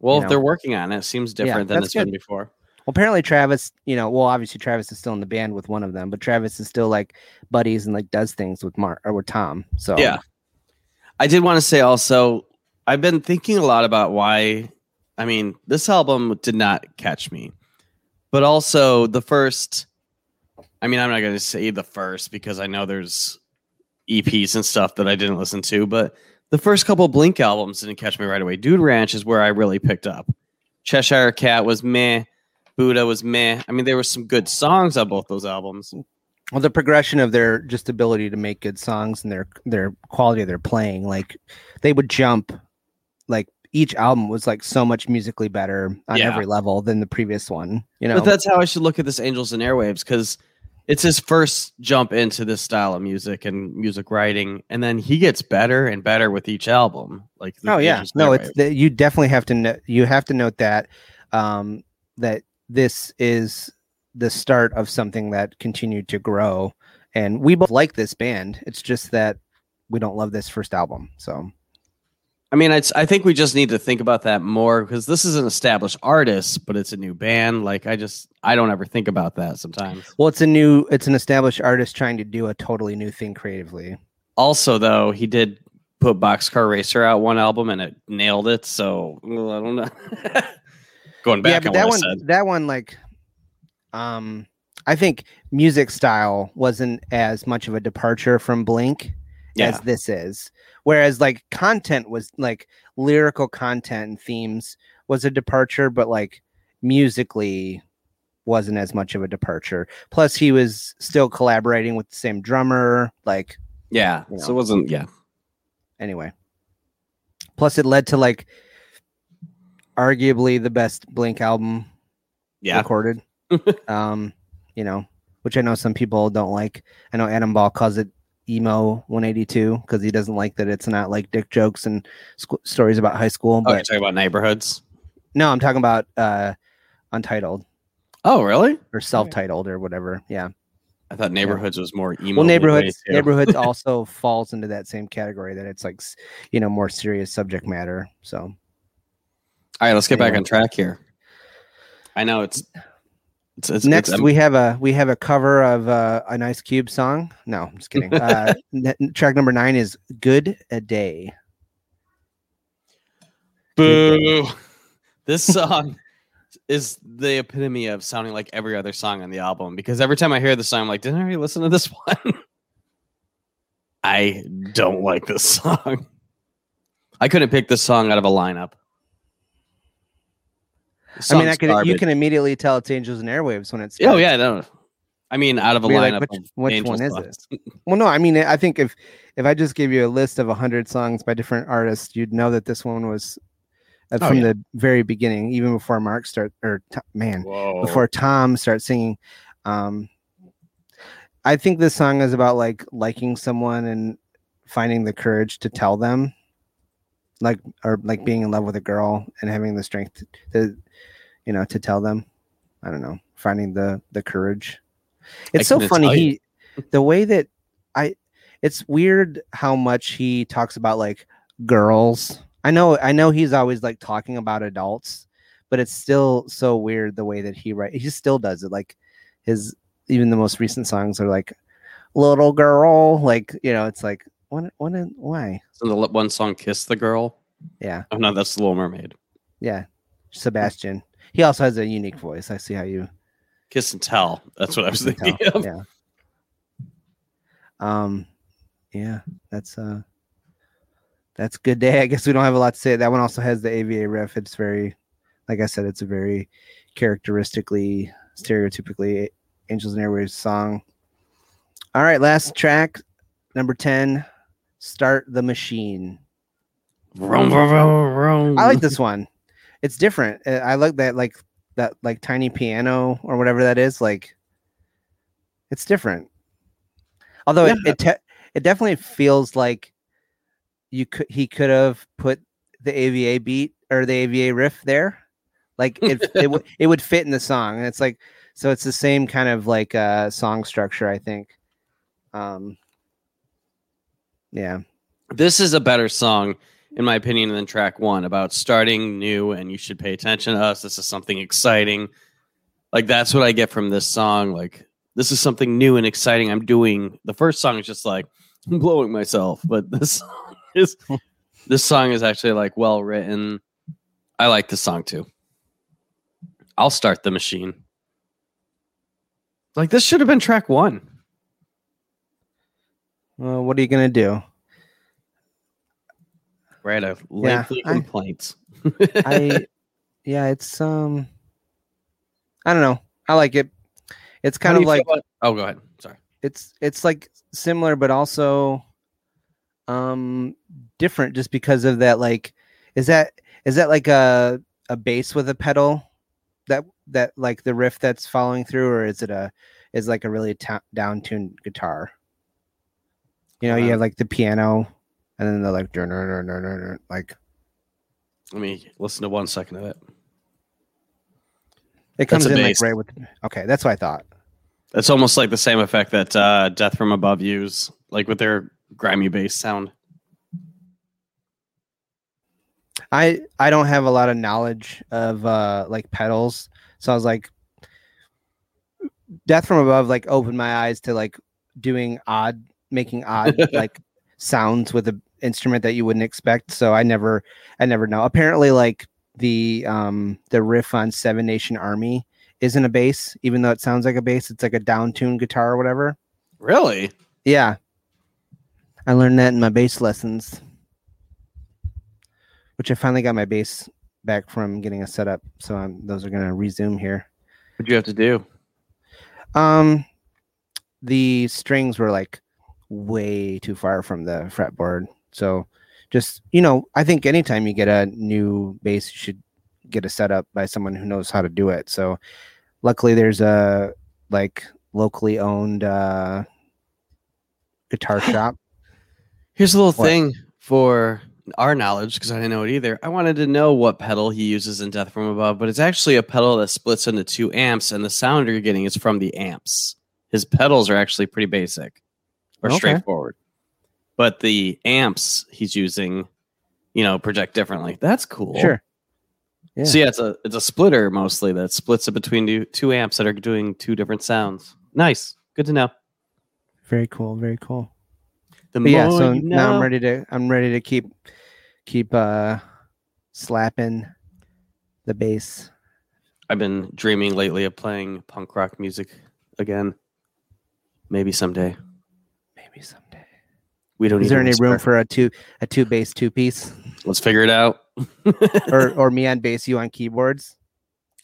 Well, you know? If they're working on it, it seems different yeah, than it's good. Been before. Well, apparently Travis, you know, well, obviously Travis is still in the band with one of them, but Travis is still like buddies and like does things with Mark or with Tom. So yeah, I did want to say also, I've been thinking a lot about why, I mean, this album did not catch me, but also the first, I mean, I'm not going to say the first because I know there's E Ps and stuff that I didn't listen to, but the first couple of Blink albums didn't catch me right away. Dude Ranch is where I really picked up. Cheshire Cat was meh. Buddha was meh. I mean, there were some good songs on both those albums. Well, the progression of their just ability to make good songs and their, their quality of their playing, like they would jump. Like each album was like so much musically better on yeah. every level than the previous one, you know. But that's how I should look at this Angels and Airwaves, because it's his first jump into this style of music and music writing, and then he gets better and better with each album. Like oh yeah, no, it's the, you definitely have to no, you have to note that um, that this is the start of something that continued to grow, and we both like this band. It's just that we don't love this first album, so. I mean, it's, I think we just need to think about that more, because this is an established artist, but it's a new band. Like, I just, I don't ever think about that sometimes. Well, it's a new, it's an established artist trying to do a totally new thing creatively. Also, though, he did put Boxcar Racer out one album and it nailed it. So, well, I don't know. Going back yeah, on that what one, I said. That one, like, um, I think music style wasn't as much of a departure from Blink yeah. as this is. Whereas like content was like lyrical content and themes was a departure, but like musically wasn't as much of a departure. Plus he was still collaborating with the same drummer. Like, yeah, you know. So it wasn't. Yeah. Anyway. Plus it led to like arguably the best Blink album yeah. recorded, um, you know, which I know some people don't like. I know Adam Ball calls it Emo one eighty-two because he doesn't like that it's not like dick jokes and sc- stories about high school. But... Oh, you're talking about Neighborhoods? No, I'm talking about uh, Untitled. Oh, really? Or self-titled or whatever. Yeah. I thought Neighborhoods yeah. was more emo. Well, Neighborhoods Neighborhoods also falls into that same category that it's like, you know, more serious subject matter. So. All right, let's get anyway. back on track here. I know it's. It's, it's, Next, it's, we have a we have a cover of uh, an Ice Cube song. No, I'm just kidding. Uh, n- track number nine is "Good a Day." Boo! This song is the epitome of sounding like every other song on the album, because every time I hear this song, I'm like, "Didn't I already listen to this one?" I don't like this song. I couldn't pick this song out of a lineup. I mean, I could, you can immediately tell it's Angels and Airwaves when it's. Oh, yeah. No. I mean, out of a lineup. Like, which which Angels one is songs. It? Well, no, I mean, I think if if I just gave you a list of one hundred songs by different artists, you'd know that this one was uh, oh, from yeah. the very beginning, even before Mark started, or man, Whoa. before Tom starts singing. Um, I think this song is about like liking someone and finding the courage to tell them. Like, or like being in love with a girl and having the strength to, to, you know, to tell them, I don't know, finding the, the courage. It's so funny. He, the way that I, it's weird how much he talks about like girls. I know, I know he's always like talking about adults, but it's still so weird the way that he writes. He still does it. Like his, even the most recent songs are like little girl, like, you know, it's like, what, what, why? So the one song, Kiss the Girl. Yeah. Oh no, that's the Little Mermaid. Yeah. Sebastian. He also has a unique voice. I see how you Kiss and Tell. That's what I was thinking of. Yeah. Um, yeah, that's uh that's Good Day. I guess we don't have a lot to say. That one also has the A V A riff. It's very, like I said, it's a very characteristically, stereotypically Angels and Airwaves song. All right, last track, number ten, Start the Machine. Vroom, vroom, vroom, vroom. I like this one. It's different. I like that, like that, like tiny piano or whatever that is. Like, it's different. Although yeah. it it, te- it definitely feels like you could he could have put the A V A beat or the A V A riff there, like it it, w- it would fit in the song. And it's like, so it's the same kind of like uh, song structure, I think. Um, yeah, this is a better song, in my opinion, than track one about starting new and you should pay attention to us. This is something exciting. Like, that's what I get from this song. Like, this is something new and exciting I'm doing. The first song is just like, I'm blowing myself. But this song is, this song is actually like well written. I like this song too. I'll Start the Machine. Like, this should have been track one. Well, what are you going to do? Right, a lengthy yeah, complaints. I, yeah, it's um, I don't know. I like it. It's kind of like about, oh, go ahead. Sorry. It's it's like similar, but also um different, just because of that. Like, is that is that like a a bass with a pedal that that like the riff that's following through, or is it a is like a really ta- down-tuned guitar? You know, um, you have like the piano. And then they're like, dur, dur, dur, dur, dur, like, let me listen to one second of it. It comes in like right with. Okay, that's what I thought. That's almost like the same effect that uh, Death from Above use, like with their grimy bass sound. I I don't have a lot of knowledge of uh, like pedals, so I was like, Death from Above like opened my eyes to like doing odd, making odd like sounds with a instrument that you wouldn't expect. So I never, I never know. Apparently, like the um the riff on Seven Nation Army isn't a bass, even though it sounds like a bass. It's like a down-tuned guitar or whatever. Really? Yeah. I learned that in my bass lessons, which I finally got my bass back from getting a setup. So I'm, those are gonna resume here. What'd you have to do? Um, the strings were like way too far from the fretboard. So just, you know, I think anytime you get a new bass, you should get a setup by someone who knows how to do it. So luckily there's a like locally owned uh, guitar shop. Here's a little what? thing for our knowledge, because I didn't know it either. I wanted to know what pedal he uses in Death from Above, but it's actually a pedal that splits into two amps, and the sound you're getting is from the amps. His pedals are actually pretty basic. Or okay. straightforward, but the amps he's using, you know, project differently. That's cool. Sure. Yeah. So yeah, it's a it's a splitter mostly that splits it between two, two amps that are doing two different sounds. Nice, good to know. Very cool, very cool. The more yeah, so you know. Now I'm ready to I'm ready to keep keep uh, slapping the bass. I've been dreaming lately of playing punk rock music again. Maybe someday. someday we don't is there any whisper. Room for a two a two bass two piece? Let's figure it out. or or me on bass, you on keyboards.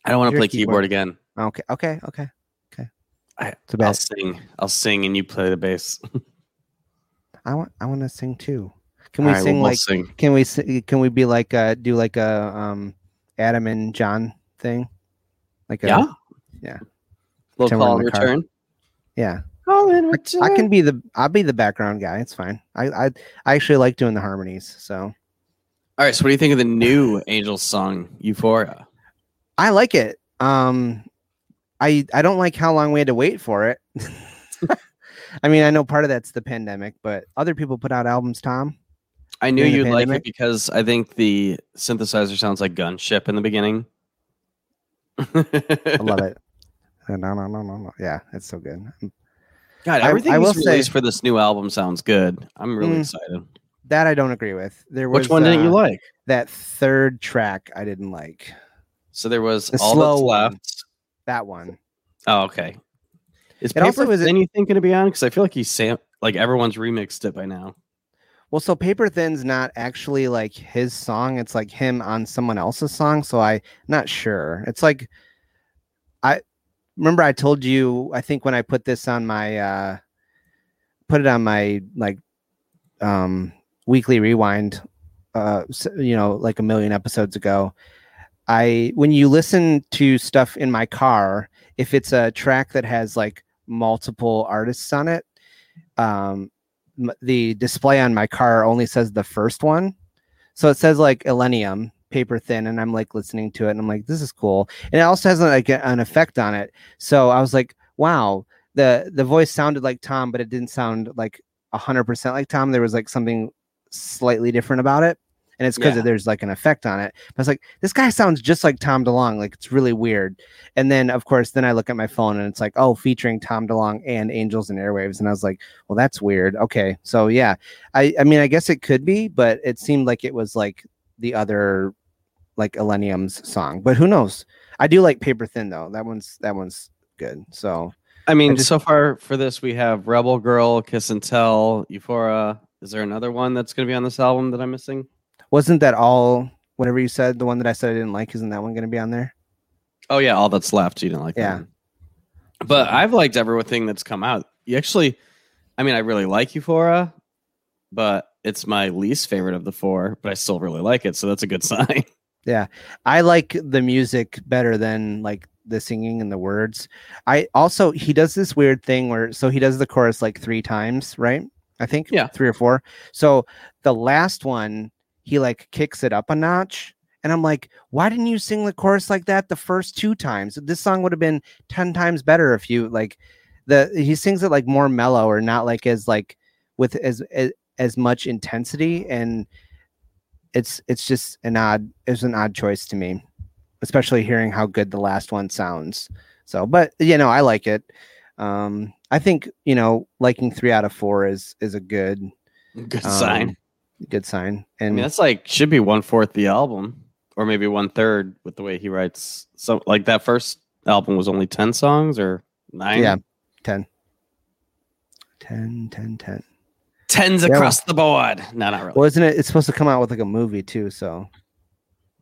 I don't want to play keyboard. keyboard again. Okay okay okay okay I, I'll sing I'll sing and you play the bass. I want I want to sing too. Can we right, sing we'll like sing. can we can we be like uh do like a um Adam and John thing, like a, yeah yeah we'll call and return car. yeah I, I can be the I'll be the background guy. It's fine. I, I I actually like doing the harmonies. So, all right. So, what do you think of the new Angels song, Euphoria? I like it. Um, I I don't like how long we had to wait for it. I mean, I know part of that's the pandemic, but other people put out albums. Tom, I knew you'd pandemic. like it because I think the synthesizer sounds like Gunship in the beginning. I love it. No, no, no, no, no. Yeah, it's so good. God, everything I, I was released say, for this new album sounds good. I'm really mm, excited. That I don't agree with. There was, Which one didn't uh, you like? That third track I didn't like. So there was the All That's one. Left. That one. Oh, okay. Is it Paper also, is Anything it... going to be on? Because I feel like he's sam- like everyone's remixed it by now. Well, so Paper Thin's not actually like his song. It's like him on someone else's song. So I'm not sure. It's like I. Remember I told you, I think when I put this on my, uh, put it on my like um, weekly rewind, uh, you know, like a million episodes ago, I, when you listen to stuff in my car, if it's a track that has like multiple artists on it, um, m- the display on my car only says the first one. So it says like Elenium, Paper Thin, and I'm like listening to it and I'm like, this is cool, and it also has like an effect on it. So I was like, wow, the the voice sounded like Tom, but it didn't sound like one hundred percent like Tom. There was like something slightly different about it, and it's because yeah. there's like an effect on it. But I was like, this guy sounds just like Tom DeLonge, like it's really weird. And then of course then I look at my phone and it's like, oh, featuring Tom DeLonge and Angels and Airwaves, and I was like, well, that's weird. Okay, so yeah, I I mean I guess it could be, but it seemed like it was like the other like Elenium's song, but who knows? I do like Paper Thin though. That one's that one's good. So I mean, just, so far for this, we have Rebel Girl, Kiss and Tell, Euphoria. Is there another one that's going to be on this album that I'm missing? Wasn't that all? Whatever you said, the one that I said I didn't like, isn't that one going to be on there? Oh yeah, All That's Left. You didn't like, yeah. That one. But I've liked everything that's come out. You actually, I mean, I really like Euphoria, but it's my least favorite of the four. But I still really like it, so that's a good sign. Yeah, I like the music better than like the singing and the words. I also, he does this weird thing where, so he does the chorus like three times, right? I think yeah, three or four. So the last one, he like kicks it up a notch. And I'm like, why didn't you sing the chorus like that the first two times? This song would have been ten times better if you like the, he sings it like more mellow or not like as like with as, as, as much intensity. And It's it's just an odd it's an odd choice to me, especially hearing how good the last one sounds. So, but you know, I like it. Um, I think, you know, liking three out of four is is a good good um, sign. Good sign. And I mean, that's like should be one fourth the album, or maybe one third with the way he writes. So, like that first album was only ten songs or nine. Yeah, ten. Ten, ten, ten. Tens yeah. across the board. No, not really. Well, isn't it? It's supposed to come out with like a movie too. So,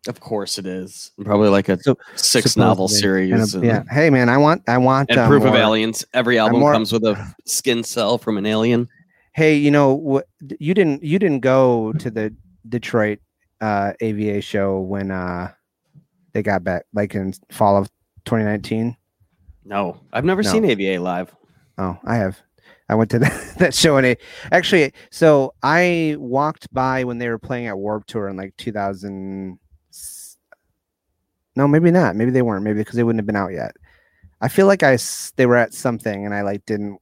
of course it is. Probably like a so, six novel series. And a, and, yeah. Hey man, I want, I want. And um, Proof more, of Aliens. Every album more, comes with a skin cell from an alien. Hey, you know, wh- you didn't, you didn't go to the Detroit uh, A V A show when uh, they got back, like in fall of twenty nineteen. No, I've never no. seen A V A live. Oh, I have. I went to that, that show and it actually, so I walked by when they were playing at Warped Tour in like two thousand. No, maybe not. Maybe they weren't. Maybe because they wouldn't have been out yet. I feel like I, they were at something and I like didn't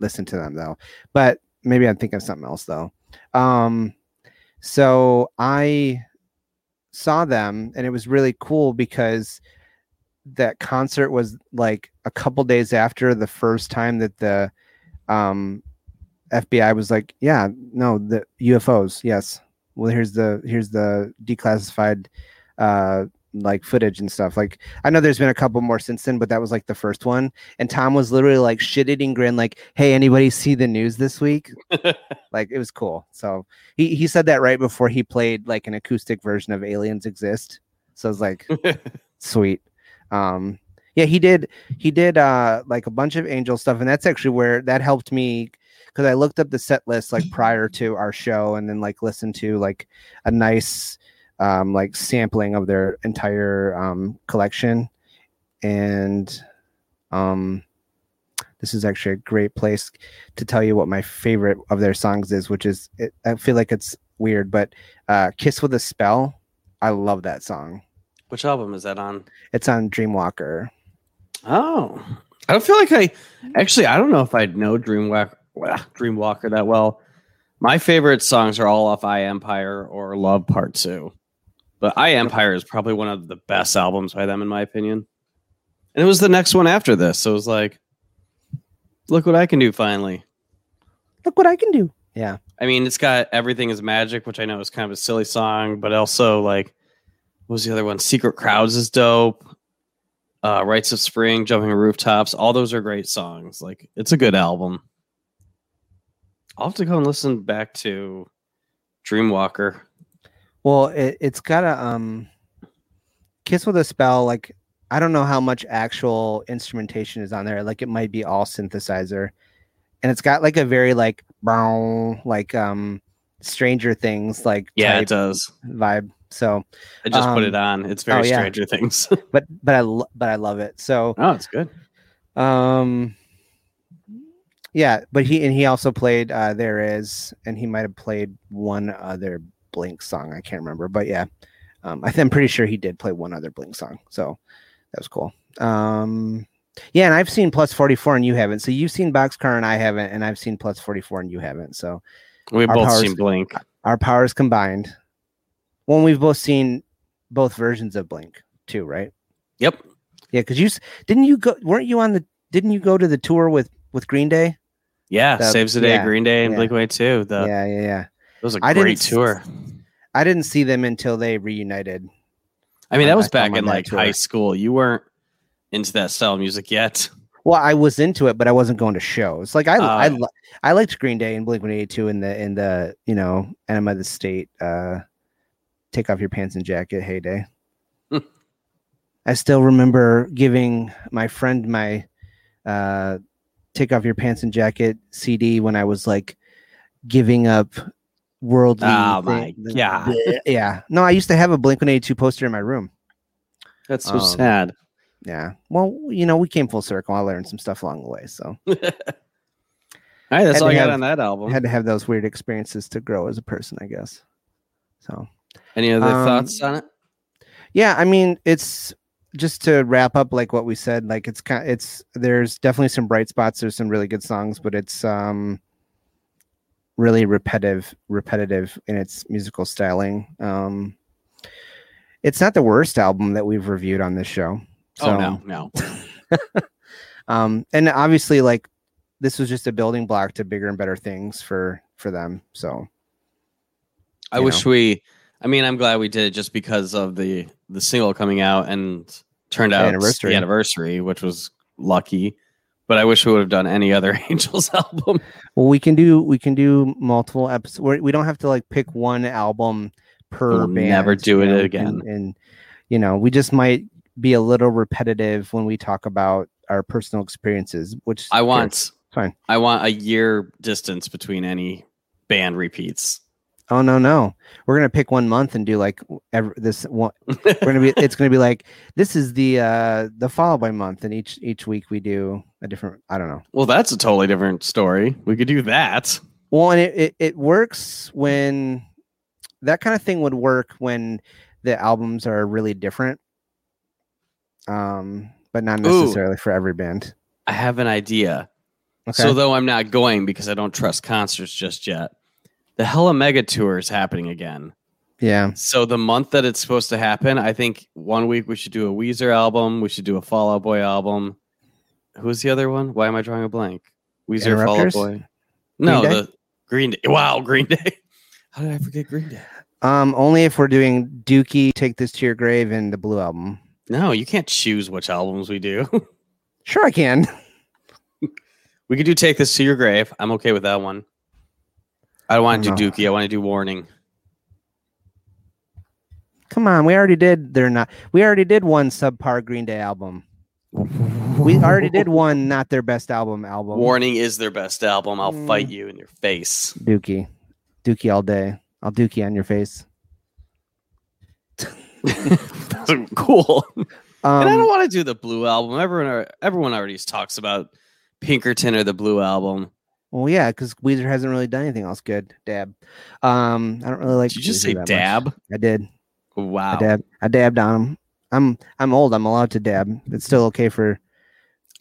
listen to them though, but maybe I'm thinking of something else though. Um, so I saw them and it was really cool because that concert was like a couple days after the first time that the, Um, F B I was like, yeah, no, the U F Os. Yes. Well, here's the, here's the declassified, uh, like footage and stuff. Like, I know there's been a couple more since then, but that was like the first one. And Tom was literally like shit eating grin, like, hey, anybody see the news this week? Like, it was cool. So he, he said that right before he played like an acoustic version of Aliens Exist. So I was like, sweet. Um, Yeah, he did. He did uh, like a bunch of Angel stuff. And that's actually where that helped me because I looked up the set list like prior to our show and then like listened to like a nice um, like sampling of their entire um, collection. And um, this is actually a great place to tell you what my favorite of their songs is, which is it, I feel like it's weird, but uh, Kiss with a Spell. I love that song. Which album is that on? It's on Dreamwalker. Oh, I don't feel like I actually, I don't know if I'd know Dreamwalker, Dreamwalker that well. My favorite songs are all off I Empire or Love Part Two. But I Empire is probably one of the best albums by them, in my opinion. And it was the next one after this. So it was like, look what I can do finally. Look what I can do. Yeah. I mean, it's got Everything Is Magic, which I know is kind of a silly song, but also like, what was the other one? Secret Crowds is dope. Uh, Rites of Spring, Jumping Rooftops. All those are great songs. Like, it's a good album. I'll have to go and listen back to Dreamwalker. Well, it, it's got a um, Kiss with a Spell. Like, I don't know how much actual instrumentation is on there. Like, it might be all synthesizer, and it's got like a very like bow, like um, Stranger Things like yeah, it does vibe. So I just um, put it on. It's very oh, yeah. Stranger Things, but but I lo- but I love it. So oh, it's good. Um, yeah, but he and he also played uh, There Is, and he might have played one other Blink song. I can't remember, but yeah, um, I th- I'm pretty sure he did play one other Blink song, so that was cool. Um, yeah, and I've seen Plus forty-four and you haven't, so you've seen Boxcar and I haven't, and I've seen Plus forty-four and you haven't, so we've both powers, seen Blink. Our powers combined. Well, we've both seen both versions of Blink too, right? Yep. Yeah, because you didn't you go? Weren't you on the? Didn't you go to the tour with with Green Day? Yeah, the, Saves the Day, yeah, Green Day, and yeah. Blink one eighty-two. The yeah, yeah, yeah. It was a I great tour. I didn't see them until they reunited. I mean, that was back in like tour. High school. You weren't into that style of music yet. Well, I was into it, but I wasn't going to shows. Like I, uh, I, I liked Green Day and Blink one eighty-two in the in the you know Enema of the State, uh, Take Off Your Pants and Jacket heyday. I still remember giving my friend my uh, Take Off Your Pants and Jacket C D when I was like giving up. Worldly, oh my thing. God, yeah. No, I used to have a Blink one eighty-two poster in my room. That's so um, sad. Yeah. Well, you know, we came full circle. I learned some stuff along the way. So, all right, that's all I got have, on that album. Had to have those weird experiences to grow as a person, I guess. So, any other um, thoughts on it? Yeah, I mean, it's just to wrap up, like what we said. Like, it's kind, it's there's definitely some bright spots. There's some really good songs, but it's um. really repetitive repetitive in its musical styling. Um it's not the worst album that we've reviewed on this show, so. oh no no um and obviously like this was just a building block to bigger and better things for for them, so I wish know. we I mean I'm glad we did it just because of the the single coming out and turned out anniversary. the anniversary, which was lucky. But I wish we would have done any other Angels album. Well, we can do we can do multiple episodes. We're, we don't have to like pick one album per we'll band. Never do it know, again. And, and you know, we just might be a little repetitive when we talk about our personal experiences. Which I want fine. I want a year distance between any band repeats. Oh no no! We're gonna pick one month and do like every, this one. We're gonna be it's gonna be like this is the uh, the Fall Out Boy month, and each each week we do a different. I don't know. Well, that's a totally different story. We could do that. Well, and it, it, it works when that kind of thing would work when the albums are really different, um, but not necessarily Ooh, for every band. I have an idea. Okay. So though I'm not going because I don't trust concerts just yet. The Hella Mega Tour is happening again. Yeah. So the month that it's supposed to happen, I think one week we should do a Weezer album. We should do a Fall Out Boy album. Who's the other one? Why am I drawing a blank? Weezer, Fall Out Boy. No, Green the Green Day. Wow, Green Day. How did I forget Green Day? Um, only if we're doing Dookie, Take This to Your Grave, and the Blue Album. No, you can't choose which albums we do. Sure, I can. We could do Take This to Your Grave. I'm okay with that one. I don't want to do Dookie. I want to do Warning. Come on, we already did. They're not. We already did one subpar Green Day album. We already did one not their best album album. Warning is their best album. I'll mm. fight you in your face. Dookie, Dookie all day. I'll Dookie on your face. Cool. Um, and I don't want to do the Blue Album. Everyone, everyone already talks about Pinkerton or the Blue Album. Well, yeah, because Weezer hasn't really done anything else good. Dab. Um, I don't really like. Did you just Weezer say dab? Much. I did. Wow. I, dab, I dabbed on him. I'm I'm old. I'm allowed to dab. It's still okay for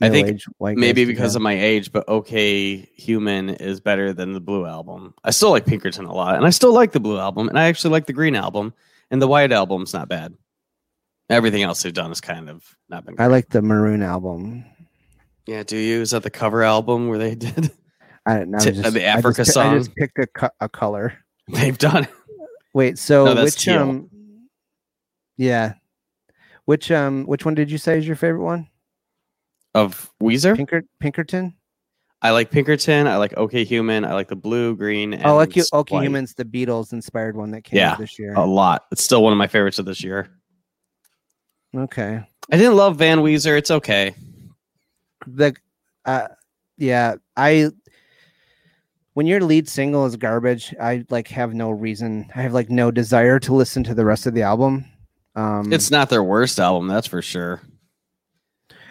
I think maybe because of my age, but OK Human is better than the Blue Album. I still like Pinkerton a lot, and I still like the Blue Album, and I actually like the Green Album, and the White Album's not bad. Everything else they've done is kind of not been great. I like the Maroon Album. Yeah, do you? Is that the cover album where they did I don't know, t- just, the Africa I just, song? I just picked a, co- a color. They've done it. Wait, so no, which teal. um, yeah, which um, which one did you say is your favorite one? Of Weezer? Pinker- Pinkerton? I like Pinkerton. I like OK Human. I like the Blue, Green, and I like you, OK White. Human's the Beatles-inspired one that came yeah, out this year. A lot. It's still one of my favorites of this year. Okay. I didn't love Van Weezer. It's okay. The, uh, yeah, I... When your lead single is garbage, I like have no reason. I have like no desire to listen to the rest of the album. Um, it's not their worst album, that's for sure.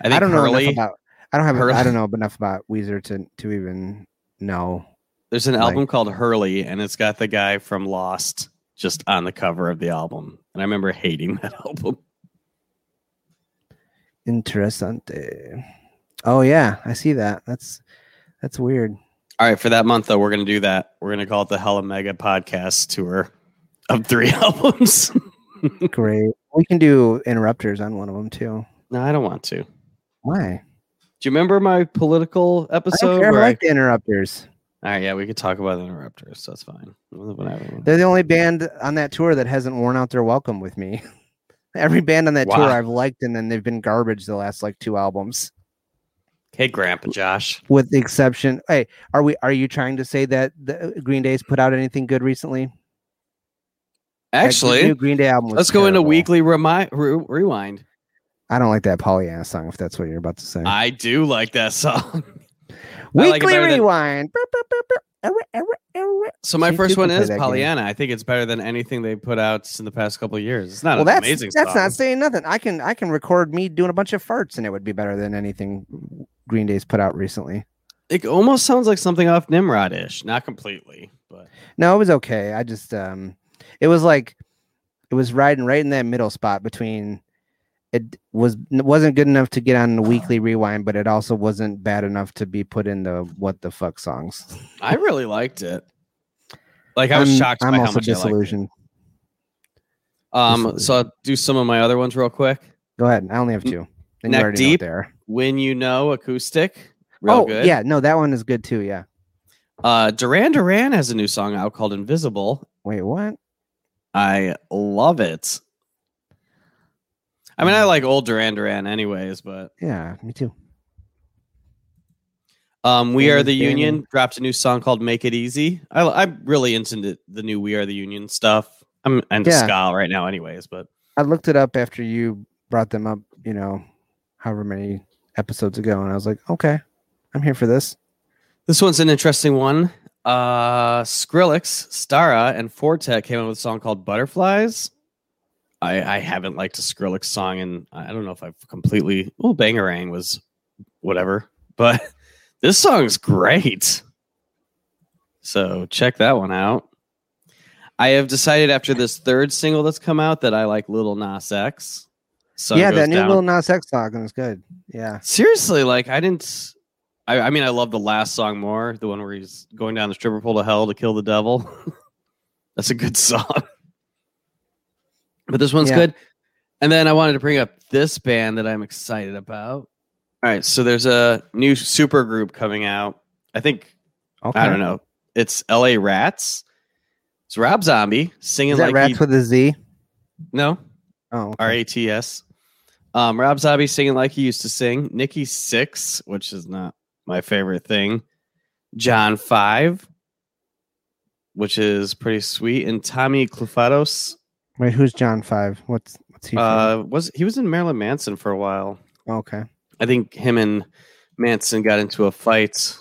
I, think I don't know Hurley, enough about. I don't have. Hurley, I don't know enough about Weezer to to even know. There's an like, album called Hurley, and it's got the guy from Lost just on the cover of the album, and I remember hating that album. Interessante. Oh yeah, I see that. That's that's weird. All right, for that month, though, we're going to do that. We're going to call it the Hella Mega Podcast Tour of three albums. Great. We can do Interrupters on one of them, too. No, I don't want to. Why? Do you remember my political episode? I don't care. I like I... the Interrupters. All right, yeah, we could talk about the Interrupters. That's fine. Whatever. They're the only band on that tour that hasn't worn out their welcome with me. Every band on that wow. tour I've liked, and then they've been garbage the last, like, two albums. Hey, Grandpa Josh. With the exception, hey, are we? Are you trying to say that the Green Day's put out anything good recently? Actually, like the new Green Day album. Let's terrible. Go into weekly remi- re- rewind. I don't like that Pollyanna song. If that's what you're about to say, I do like that song. Weekly like rewind. Than... So my she first one is Pollyanna. Game. I think it's better than anything they put out in the past couple of years. It's not well, an that's, amazing. That's song. Not saying nothing. I can I can record me doing a bunch of farts, and it would be better than anything Green Day's put out recently. It almost sounds like something off Nimrod-ish. Not completely, but no, it was okay. I just um, it was like it was riding right in that middle spot between. It was it wasn't good enough to get on the Weekly Rewind, but it also wasn't bad enough to be put in the What the Fuck songs. I really liked it. Like I was I'm, shocked I'm by how much disillusioned. I liked it. Um, disillusioned. So I'll do some of my other ones real quick. Go ahead. I only have two. And Neck Deep. There. When You Know, acoustic. Real oh good. Yeah, no, that one is good too. Yeah. Uh, Duran Duran has a new song out called Invisible. Wait, what? I love it. I mean, I like old Duran Duran anyways, but... Yeah, me too. Um, We Are the Union dropped a new song called Make It Easy. I, I'm really into the new We Are the Union stuff. I'm into yeah. ska right now anyways, but... I looked it up after you brought them up, you know, however many episodes ago, and I was like, okay, I'm here for this. This one's an interesting one. Uh, Skrillex, Stara, and Fortet came out with a song called Butterflies. I, I haven't liked a Skrillex song, and I don't know if I've completely... Well, Bangarang was whatever, but this song's great. So check that one out. I have decided after this third single that's come out that I like Lil Nas X. Sun yeah, that new down. Lil Nas X song is good. Yeah. Seriously, like, I didn't... I, I mean, I love the last song more, the one where he's going down the stripper pole to hell to kill the devil. That's a good song. But this one's yeah. good. And then I wanted to bring up this band that I'm excited about. All right. So there's a new super group coming out. I think, okay. I don't know. It's L A Rats. It's Rob Zombie singing. Is that like Rats he... with a Z? No. Oh, okay. R A T S. Um, Rob Zombie singing like he used to sing. Nikki Six, which is not my favorite thing. John Five, which is pretty sweet. And Tommy Clufados. Wait, who's John Five? What's what's he? Uh, was he was in Marilyn Manson for a while? Okay, I think him and Manson got into a fight.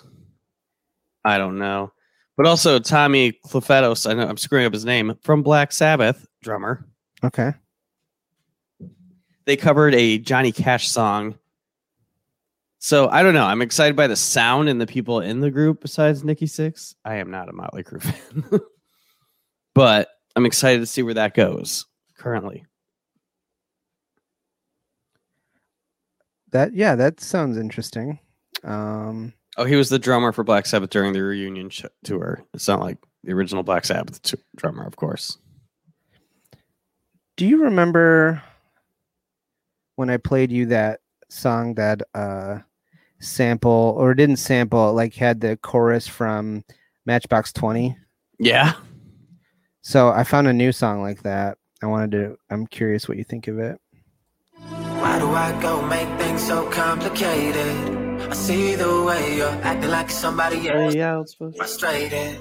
I don't know, but also Tommy Clufados. I know I'm screwing up his name from Black Sabbath, drummer. Okay, they covered a Johnny Cash song. So I don't know. I'm excited by the sound and the people in the group. Besides Nikki Sixx, I am not a Motley Crue fan, but. I'm excited to see where that goes currently. that yeah, that sounds interesting. Um, oh, he was the drummer for Black Sabbath during the reunion sh- tour. It's not like the original Black Sabbath t- drummer, of course. Do you remember when I played you that song that uh, sample or didn't sample, like had the chorus from Matchbox twenty? Yeah. So I found a new song like that. I wanted to. I'm curious what you think of it. Why do I go make things so complicated? I see the way you're acting like somebody else. Yeah, frustrated.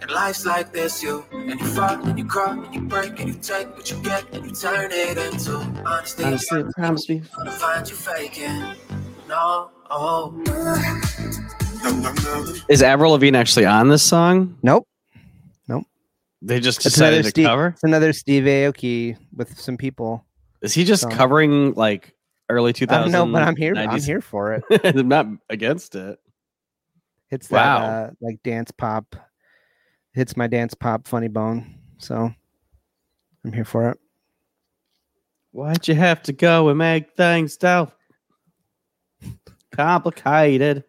And life's like this, you and you fuck and you cry and you break and you take what you get and you turn it into honesty. Honestly, promise me. I'm gonna find you faking. No. Oh. Is Avril Lavigne actually on this song? Nope. Nope. They just decided to Steve, cover? It's another Steve Aoki with some people. Is he just so. covering like early two thousands? No, but I'm here. nineties. I'm here for it. I'm not against it. It's that wow. uh, like dance pop. Hits my dance pop funny bone. So I'm here for it. Why'd you have to go and make things so complicated?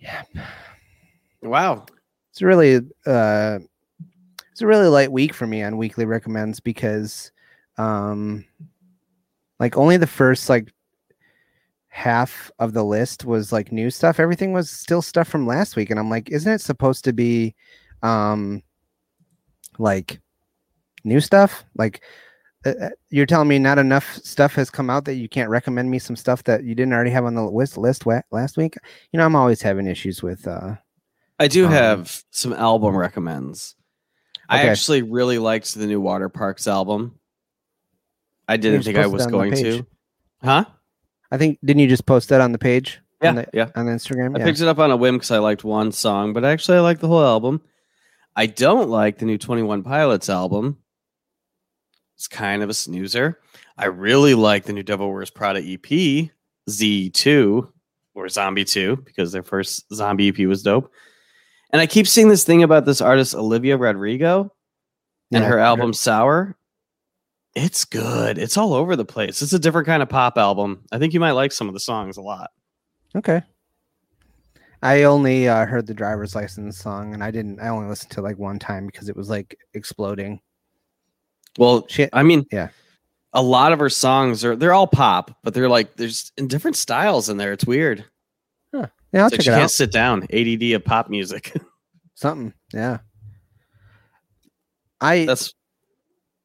Yeah. Wow. It's really uh it's a really light week for me on weekly recommends because um like only the first like half of the list was like new stuff. Everything was still stuff from last week, and I'm like, isn't it supposed to be um like new stuff? Like uh, you're telling me not enough stuff has come out that you can't recommend me some stuff that you didn't already have on the list list last week? You know, I'm always having issues with uh I do um, have some album recommends. Okay. I actually really liked the new Water Parks album. I didn't think I was going to. Huh? I think, didn't you just post that on the page? Yeah, on the, yeah. On Instagram? I yeah. picked it up on a whim because I liked one song, but actually I liked the whole album. I don't like the new twenty-one Pilots album. It's kind of a snoozer. I really like the new Devil Wears Prada E P, Z two, or Zombie two, because their first Zombie E P was dope. And I keep seeing this thing about this artist, Olivia Rodrigo, and yeah, her album Sour. It's good. It's all over the place. It's a different kind of pop album. I think you might like some of the songs a lot. Okay. I only uh, heard the Driver's License song, and I didn't. I only listened to like one time because it was like exploding. Well, Shit. I mean, yeah, a lot of her songs are they're all pop, but they're like there's in different styles in there. It's weird. Huh. Yeah, I'll it's check like it out. You can't sit down. A D D of pop music. Something. Yeah. I. That's.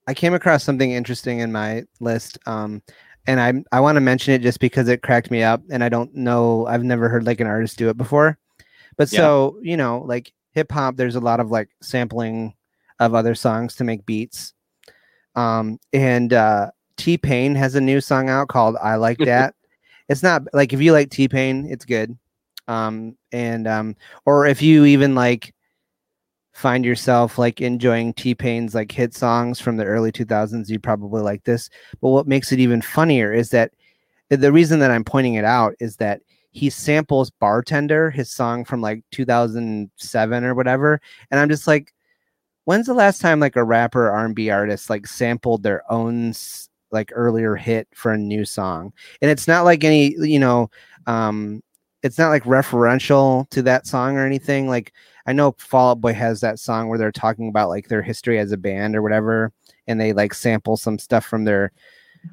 I came across something interesting in my list, um, and I I want to mention it just because it cracked me up, and I don't know, I've never heard like an artist do it before. But yeah. So, you know, like hip hop, there's a lot of like sampling of other songs to make beats. Um, and uh, T-Pain has a new song out called I Like That. It's not like if you like T-Pain, it's good. Um, and um, or if you even like find yourself like enjoying T-Pain's like hit songs from the early two thousands, you probably like this. But what makes it even funnier is that the reason that I'm pointing it out is that he samples Bartender, his song from like two thousand seven or whatever, and I'm just like, when's the last time like a rapper R and B artist like sampled their own like earlier hit for a new song? And it's not like any, you know, um it's not like referential to that song or anything. Like I know Fall Out Boy has that song where they're talking about like their history as a band or whatever, and they like sample some stuff from their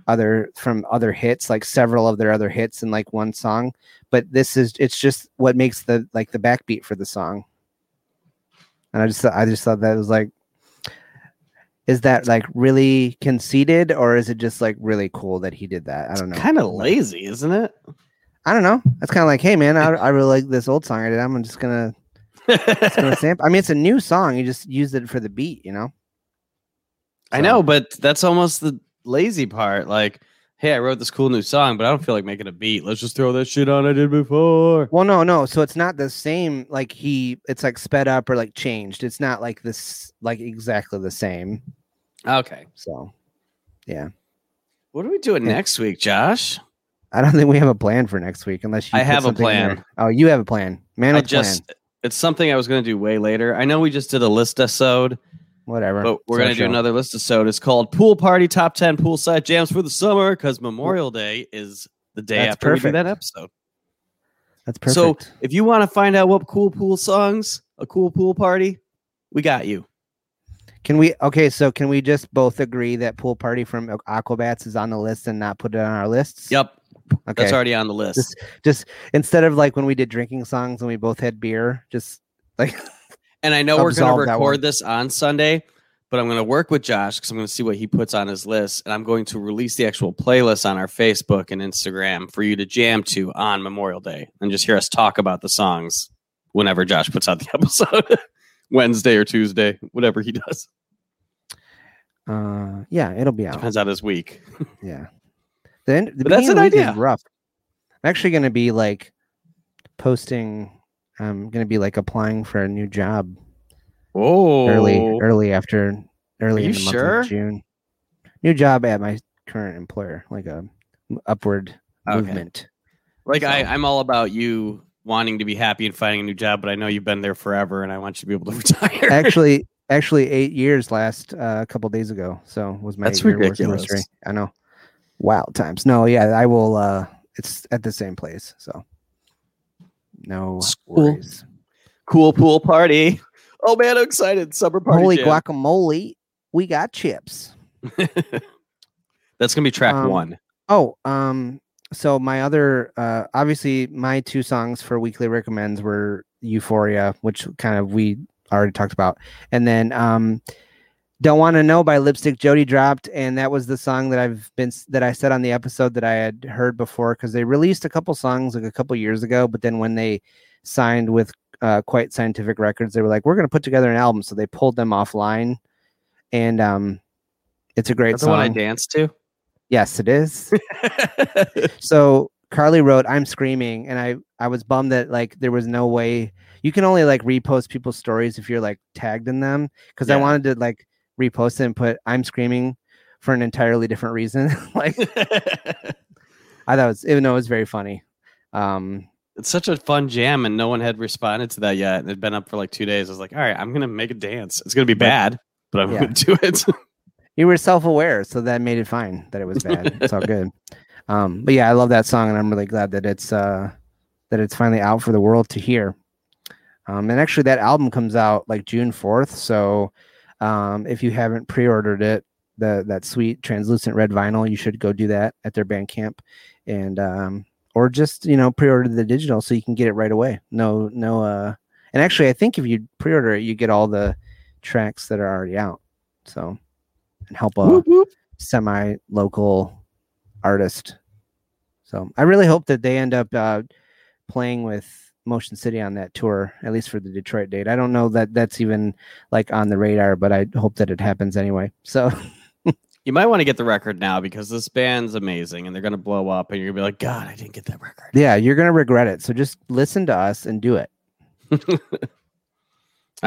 other from other hits, like several of their other hits in like one song. But this is it's just what makes the like the backbeat for the song. And I just I just thought that was like, is that like really conceited or is it just like really cool that he did that? I don't know. It's kind of lazy, isn't it? I don't know. That's kind of like, hey man, I, I really like this old song I did. I'm just gonna. It's gonna sample. I mean, it's a new song. You just used it for the beat, you know. So. I know, but that's almost the lazy part. Like, hey, I wrote this cool new song, but I don't feel like making a beat. Let's just throw that shit on I did before. Well, no, no. So it's not the same. Like he, it's like sped up or like changed. It's not like this, like exactly the same. Okay. So, yeah. What are we doing yeah. next week, Josh? I don't think we have a plan for next week, unless you I have a plan. There. Oh, you have a plan, man. I just plan. It's something I was going to do way later. I know we just did a list episode, whatever. But we're going to do another list of sodas called Pool Party Top ten Poolside Jams for the Summer, because Memorial Day is the day That's after perfect. we do that episode. That's perfect. So if you want to find out what cool pool songs, a cool pool party, we got you. Can we? Okay, so can we just both agree that Pool Party from Aquabats is on the list and not put it on our lists? Yep. Okay. That's already on the list. Just, just instead of like when we did drinking songs and we both had beer, just like... And I know we're going to record this on Sunday, but I'm going to work with Josh because I'm going to see what he puts on his list. And I'm going to release the actual playlist on our Facebook and Instagram for you to jam to on Memorial Day and just hear us talk about the songs whenever Josh puts out the episode, Wednesday or Tuesday, whatever he does. Uh, yeah, it'll be out. Depends on his week. Yeah. Then the that's an idea. Rough. I'm actually going to be like posting... I'm going to be like applying for a new job. Oh, early, early after early in the month sure? of June. New job at my current employer, like a upward okay. movement. Like so. I, I'm all about you wanting to be happy and finding a new job, but I know you've been there forever and I want you to be able to retire. Actually, actually eight years last a uh, couple days ago. So was my That's ridiculous. I know. Wild times. No. Yeah. I will. Uh, it's at the same place. So. No worries. Cool pool party. Oh man, I'm excited. Summer party. Holy jam. Guacamole. We got chips. That's gonna be track um, one. Oh, um, so my other uh obviously my two songs for weekly recommends were Euphoria, which kind of we already talked about, and then um Don't Want to Know by Lipstick Jody dropped, and that was the song that I've been that I said on the episode that I had heard before, because they released a couple songs like a couple years ago, but then when they signed with uh, Quite Scientific Records, they were like, "We're going to put together an album," so they pulled them offline, and um, it's a great That's song. The one I danced to. Yes, it is. So Carly wrote, "I'm screaming," and I I was bummed that like there was no way you can only like repost people's stories if you're like tagged in them, because yeah. I wanted to like. repost it and put "I'm screaming" for an entirely different reason. Like I thought it was, even though it was very funny. Um, it's such a fun jam and no one had responded to that yet. It'd been up for like two days. I was like, all right, I'm going to make a dance. It's going to be bad, but I'm yeah. going to do it. You were self-aware. So that made it fine that it was bad. It's all good. Um, but yeah, I love that song and I'm really glad that it's, uh, that it's finally out for the world to hear. Um, and actually that album comes out like June fourth. So, Um, if you haven't pre-ordered it, the that sweet translucent red vinyl, you should go do that at their Bandcamp, and um, or just you know pre-order the digital so you can get it right away. No, no, uh, and actually, I think if you pre-order it, you get all the tracks that are already out. So, and help a whoop, whoop. semi-local artist. So, I really hope that they end up uh, playing with Motion City on that tour, at least for the Detroit date. I don't know that that's even like on the radar, but I hope that it happens anyway. So you might want to get the record now because this band's amazing and they're going to blow up and you're gonna be like, God, I didn't get that record. Yeah. You're going to regret it. So just listen to us and do it. All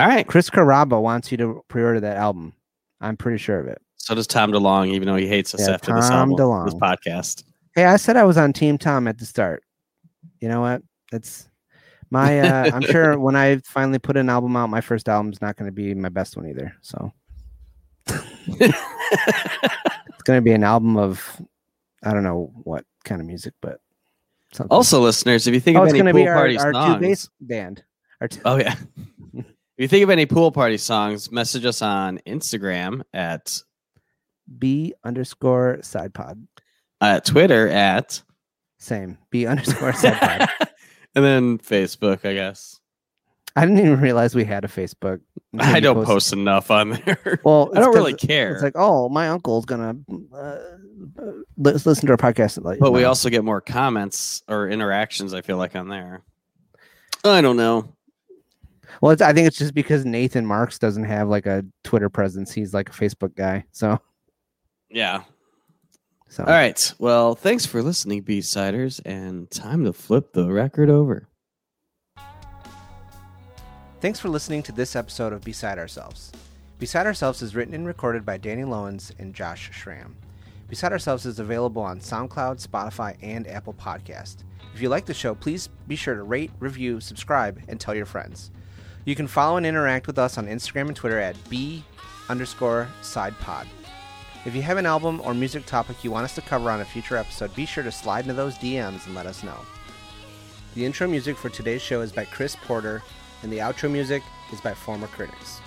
right. Chris Carrabba wants you to pre-order that album. I'm pretty sure of it. So does Tom DeLonge, even though he hates us yeah, after Tom this, album, DeLonge. this podcast. Hey, I said I was on Team Tom at the start. You know what? That's, My, uh, I'm sure when I finally put an album out, my first album is not going to be my best one either. So it's going to be an album of, I don't know what kind of music, but something. Also, listeners, if you think oh, of any pool be our, party our songs, two bass band. Our two- oh yeah, if you think of any pool party songs, message us on Instagram at b underscore sidepod, uh, Twitter at same b underscore sidepod. And then Facebook, I guess. I didn't even realize we had a Facebook. I don't post, post enough on there. Well, I don't really care. It's like, oh, my uncle's gonna uh, let's listen to our podcast. But know. we also get more comments or interactions. I feel like on there. I don't know. Well, it's, I think it's just because Nathan Marks doesn't have like a Twitter presence. He's like a Facebook guy. So yeah. So. All right. Well, thanks for listening, B-Siders, and time to flip the record over. Thanks for listening to this episode of Beside Ourselves. Beside Ourselves is written and recorded by Danny Lowens and Josh Schramm. Beside Ourselves is available on SoundCloud, Spotify, and Apple Podcast. If you like the show, please be sure to rate, review, subscribe, and tell your friends. You can follow and interact with us on Instagram and Twitter at B underscore side pod. If you have an album or music topic you want us to cover on a future episode, be sure to slide into those D Ms and let us know. The intro music for today's show is by Chris Porter, and the outro music is by Former Critics.